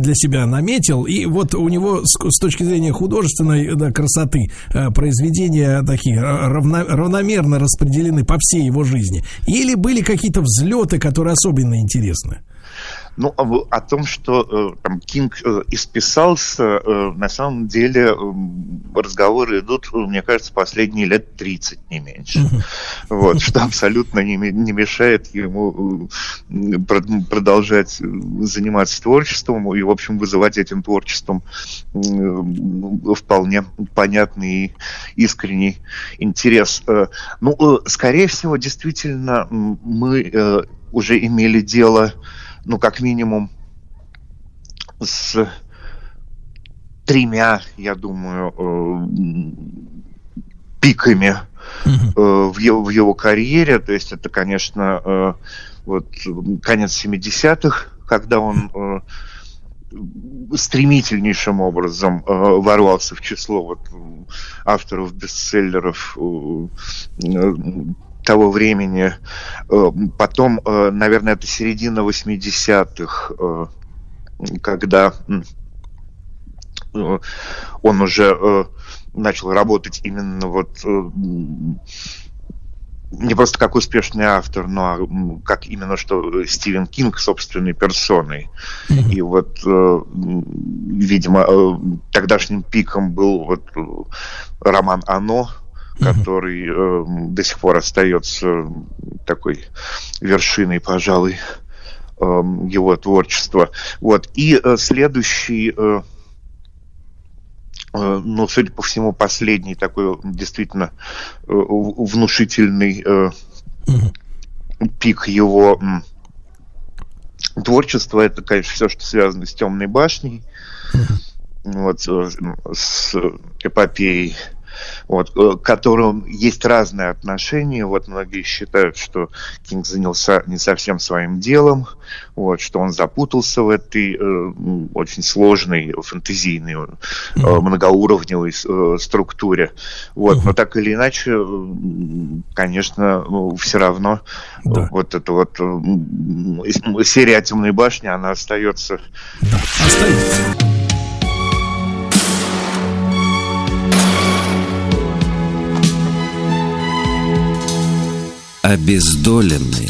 для себя наметил, и вот у него с точки зрения художественной, да, красоты произведения такие равномерно распределены по всей его жизни, или были какие-то взлеты, которые особенно интересны? Ну, о том, что там Кинг исписался, на самом деле разговоры идут, мне кажется, последние лет 30, не меньше. Вот, что абсолютно не мешает ему продолжать заниматься творчеством и, в общем, вызывать этим творчеством вполне понятный и искренний интерес. Ну, скорее всего, действительно, мы уже имели дело, ну, как минимум, с тремя, я думаю, пиками в его карьере. То есть это, конечно, вот, конец 70-х, когда он стремительнейшим образом ворвался в число вот авторов бестселлеров того времени. Потом, наверное, это середина 80-х, когда он уже начал работать именно вот не просто как успешный автор, но как именно что Стивен Кинг собственной персоной. И вот, видимо, тогдашним пиком был вот роман «Оно», который до сих пор остается такой вершиной, пожалуй, его творчества. Вот. И следующий Но, судя по всему, последний такой действительно внушительный пик его творчества — это, конечно, все, что связано с «Темной башней», вот, с эпопеей, вот, к которым есть разные отношения. Вот, многие считают, что Кинг занялся не совсем своим делом, вот, что он запутался в этой очень сложной, фэнтезийной, многоуровневой структуре. Вот, но так или иначе, конечно, все равно вот эта вот серия «Темной башни», она остается. Остается. Обездоленные.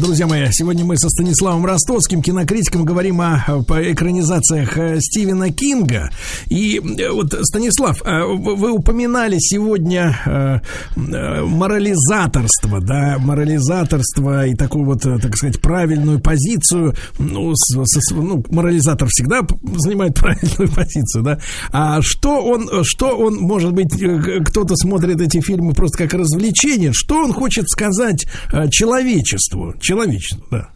Друзья мои, сегодня мы со Станиславом Ростоцким, кинокритиком, говорим о экранизациях Стивена Кинга. И вот, Станислав, вы упоминали сегодня морализаторство, да, морализаторство и такую вот, так сказать, правильную позицию. Ну, морализатор всегда занимает правильную позицию, да. А что он, может быть, кто-то смотрит эти фильмы просто как развлечение, что он хочет сказать человечеству? Человечество, да.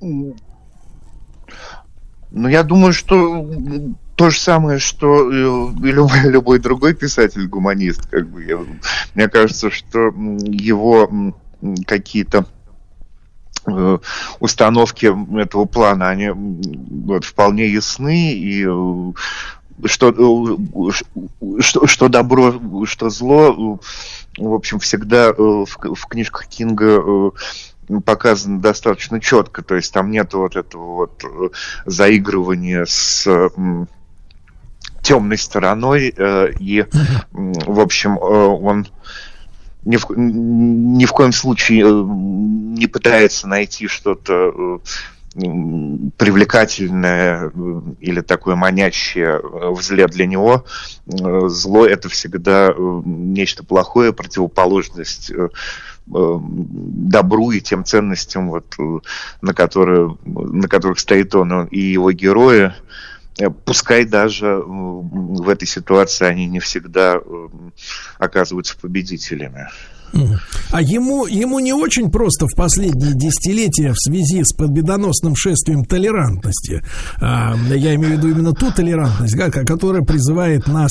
Ну, я думаю, что то же самое, что и любой другой писатель-гуманист, как бы. Мне кажется, что его какие-то установки этого плана, они вот вполне ясны, и что добро, что зло, в общем, всегда в книжках Кинга показано достаточно четко. То есть там нет вот этого вот заигрывания с темной стороной. И, в общем, он ни в коем случае не пытается найти что-то привлекательное или такое манящее взгляд для него. Зло — это всегда нечто плохое, противоположность добру и тем ценностям, вот, на которых стоит он и его герои. Пускай даже в этой ситуации они не всегда оказываются победителями. А ему не очень просто в последние десятилетия в связи с победоносным шествием толерантности. Я имею в виду именно ту толерантность, которая призывает нас,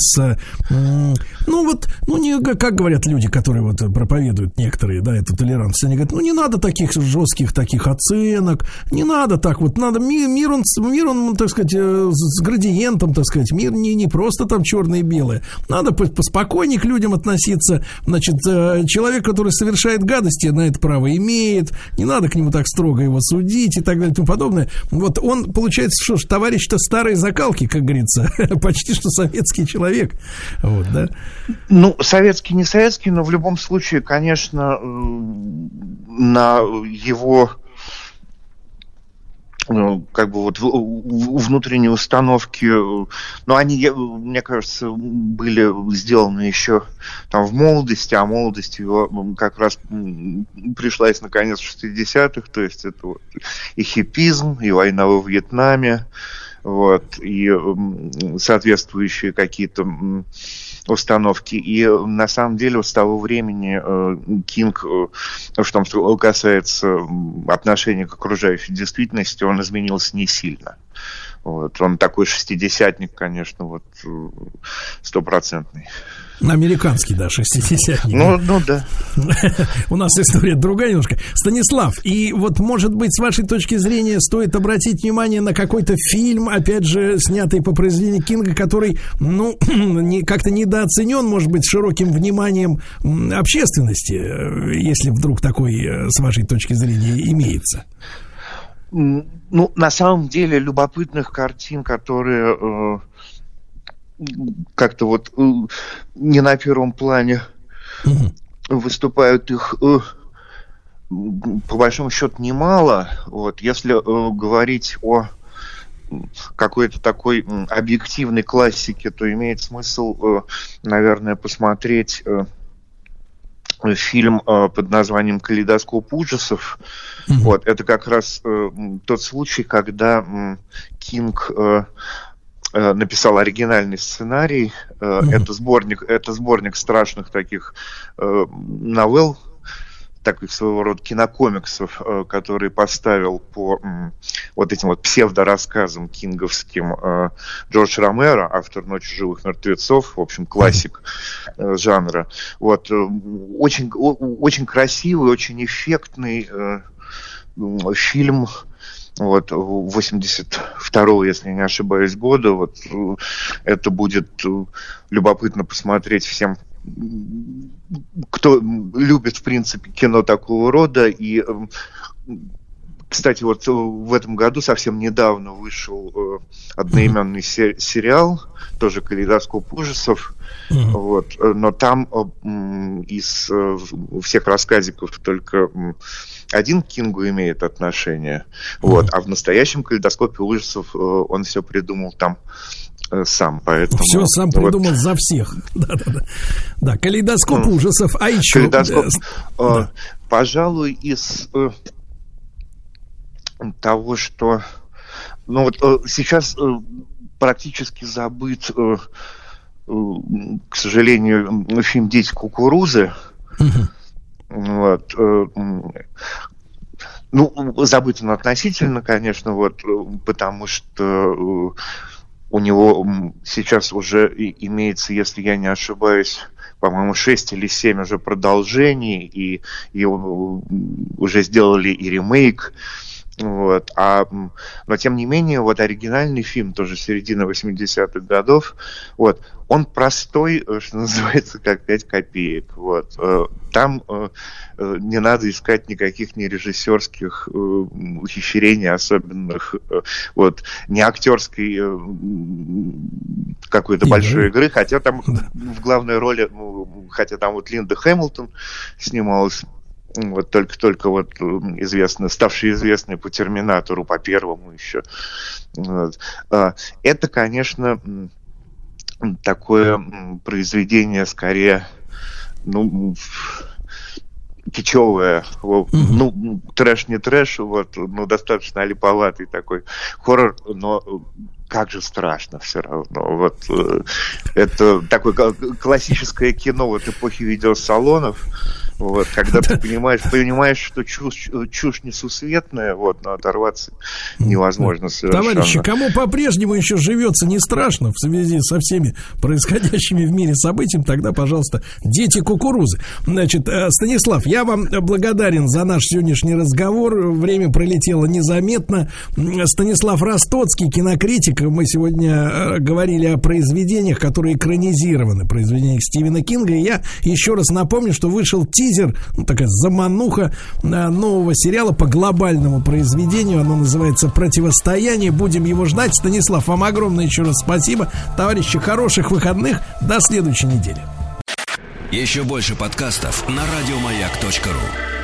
как говорят люди, которые вот проповедуют некоторые, да, эту толерантность. Они говорят, не надо таких жестких таких оценок, не надо так вот, надо мир, так сказать, с градиентом, так сказать, мир не просто там черное и белое. Надо поспокойнее к людям относиться, значит, человек, который совершает гадости, на это право имеет, не надо к нему так строго его судить и так далее и тому подобное. Вот он, получается, что ж, товарищ-то старой закалки, как говорится, почти что советский человек. Вот, да? Ну, советский, не советский, но в любом случае, конечно, на его как бы вот внутренние установки, но они, мне кажется, были сделаны еще там в молодости, а молодость его как раз пришлась на конец 60-х, то есть это вот и хиппизм, и война во Вьетнаме, вот, и соответствующие какие-то установки. И на самом деле с того времени Кинг, в том, что касается отношения к окружающей действительности, он изменился не сильно. Вот. Он такой шестидесятник, конечно, вот стопроцентный. Американский, да, шестидесятник. Ну да. У нас история другая немножко. Станислав, и вот, может быть, с вашей точки зрения стоит обратить внимание на какой-то фильм, опять же, снятый по произведению Кинга, который, как-то недооценен, может быть, широким вниманием общественности, если вдруг такой, с вашей точки зрения, имеется. Ну, на самом деле, любопытных картин, которые как-то вот не на первом плане выступают, их по большому счету немало. Вот, если говорить о какой-то такой объективной классике, то имеет смысл, наверное, посмотреть фильм под названием «Калейдоскоп ужасов». Вот, это как раз тот случай, когда Кинг написал оригинальный сценарий. Это сборник страшных таких новелл, таких своего рода кинокомиксов, которые поставил по вот этим вот псевдорассказам кинговским Джордж Ромеро, автор «Ночи живых мертвецов», в общем, классик жанра. Вот. Очень красивый, очень эффектный фильм. Вот, 82-го, если не ошибаюсь, года. Вот, это будет любопытно посмотреть всем, кто любит, в принципе, кино такого рода. И, кстати, вот в этом году совсем недавно вышел одноименный сериал, тоже «Калейдоскоп ужасов». Вот, но там из всех рассказиков только один к Кингу имеет отношение, вот, а в настоящем «Калейдоскопе ужасов» он все придумал там сам, поэтому... Все сам придумал вот. За всех. Да, «Калейдоскоп ужасов», а еще... Калейдоскоп, пожалуй, из того, что... Ну вот сейчас практически забыт, к сожалению, фильм «Дети кукурузы». Вот. Ну, забыт он относительно, конечно, вот, потому что у него сейчас уже имеется, если я не ошибаюсь, по-моему, 6 или 7 уже продолжений, и уже сделали и ремейк. Вот. Но тем не менее, вот оригинальный фильм, тоже середина 80-х годов, вот, он простой, что называется, как 5 копеек. Вот. Там не надо искать никаких ни режиссерских ухищрений особенных, вот, ни актерской какой-то большой игры, хотя там в главной роли, хотя там вот Линда Хэмилтон снималась. Вот только вот ставшие известные по «Терминатору», по первому еще. Вот. Это, конечно, такое произведение скорее, ну, кичевое, ну, трэш не трэш, вот, ну, достаточно олиповатый такой хоррор, но как же страшно все равно. Вот, это такое классическое кино вот эпохи видеосалонов. Вот, когда ты понимаешь, что чушь несусветная, вот, но оторваться невозможно совершенно. Товарищи, кому по-прежнему еще живется не страшно в связи со всеми происходящими в мире событиями, тогда, пожалуйста, «Дети кукурузы». Значит, Станислав, я вам благодарен за наш сегодняшний разговор. Время пролетело незаметно. Станислав Ростоцкий, кинокритик. Мы сегодня говорили о произведениях, которые экранизированы, произведениях Стивена Кинга. И я еще раз напомню, что вышел тизер, ну, такая замануха нового сериала по глобальному произведению. Оно называется «Противостояние». Будем его ждать. Станислав, вам огромное еще раз спасибо. Товарищи, хороших выходных. До следующей недели. Еще больше подкастов на радиомаяк.ру.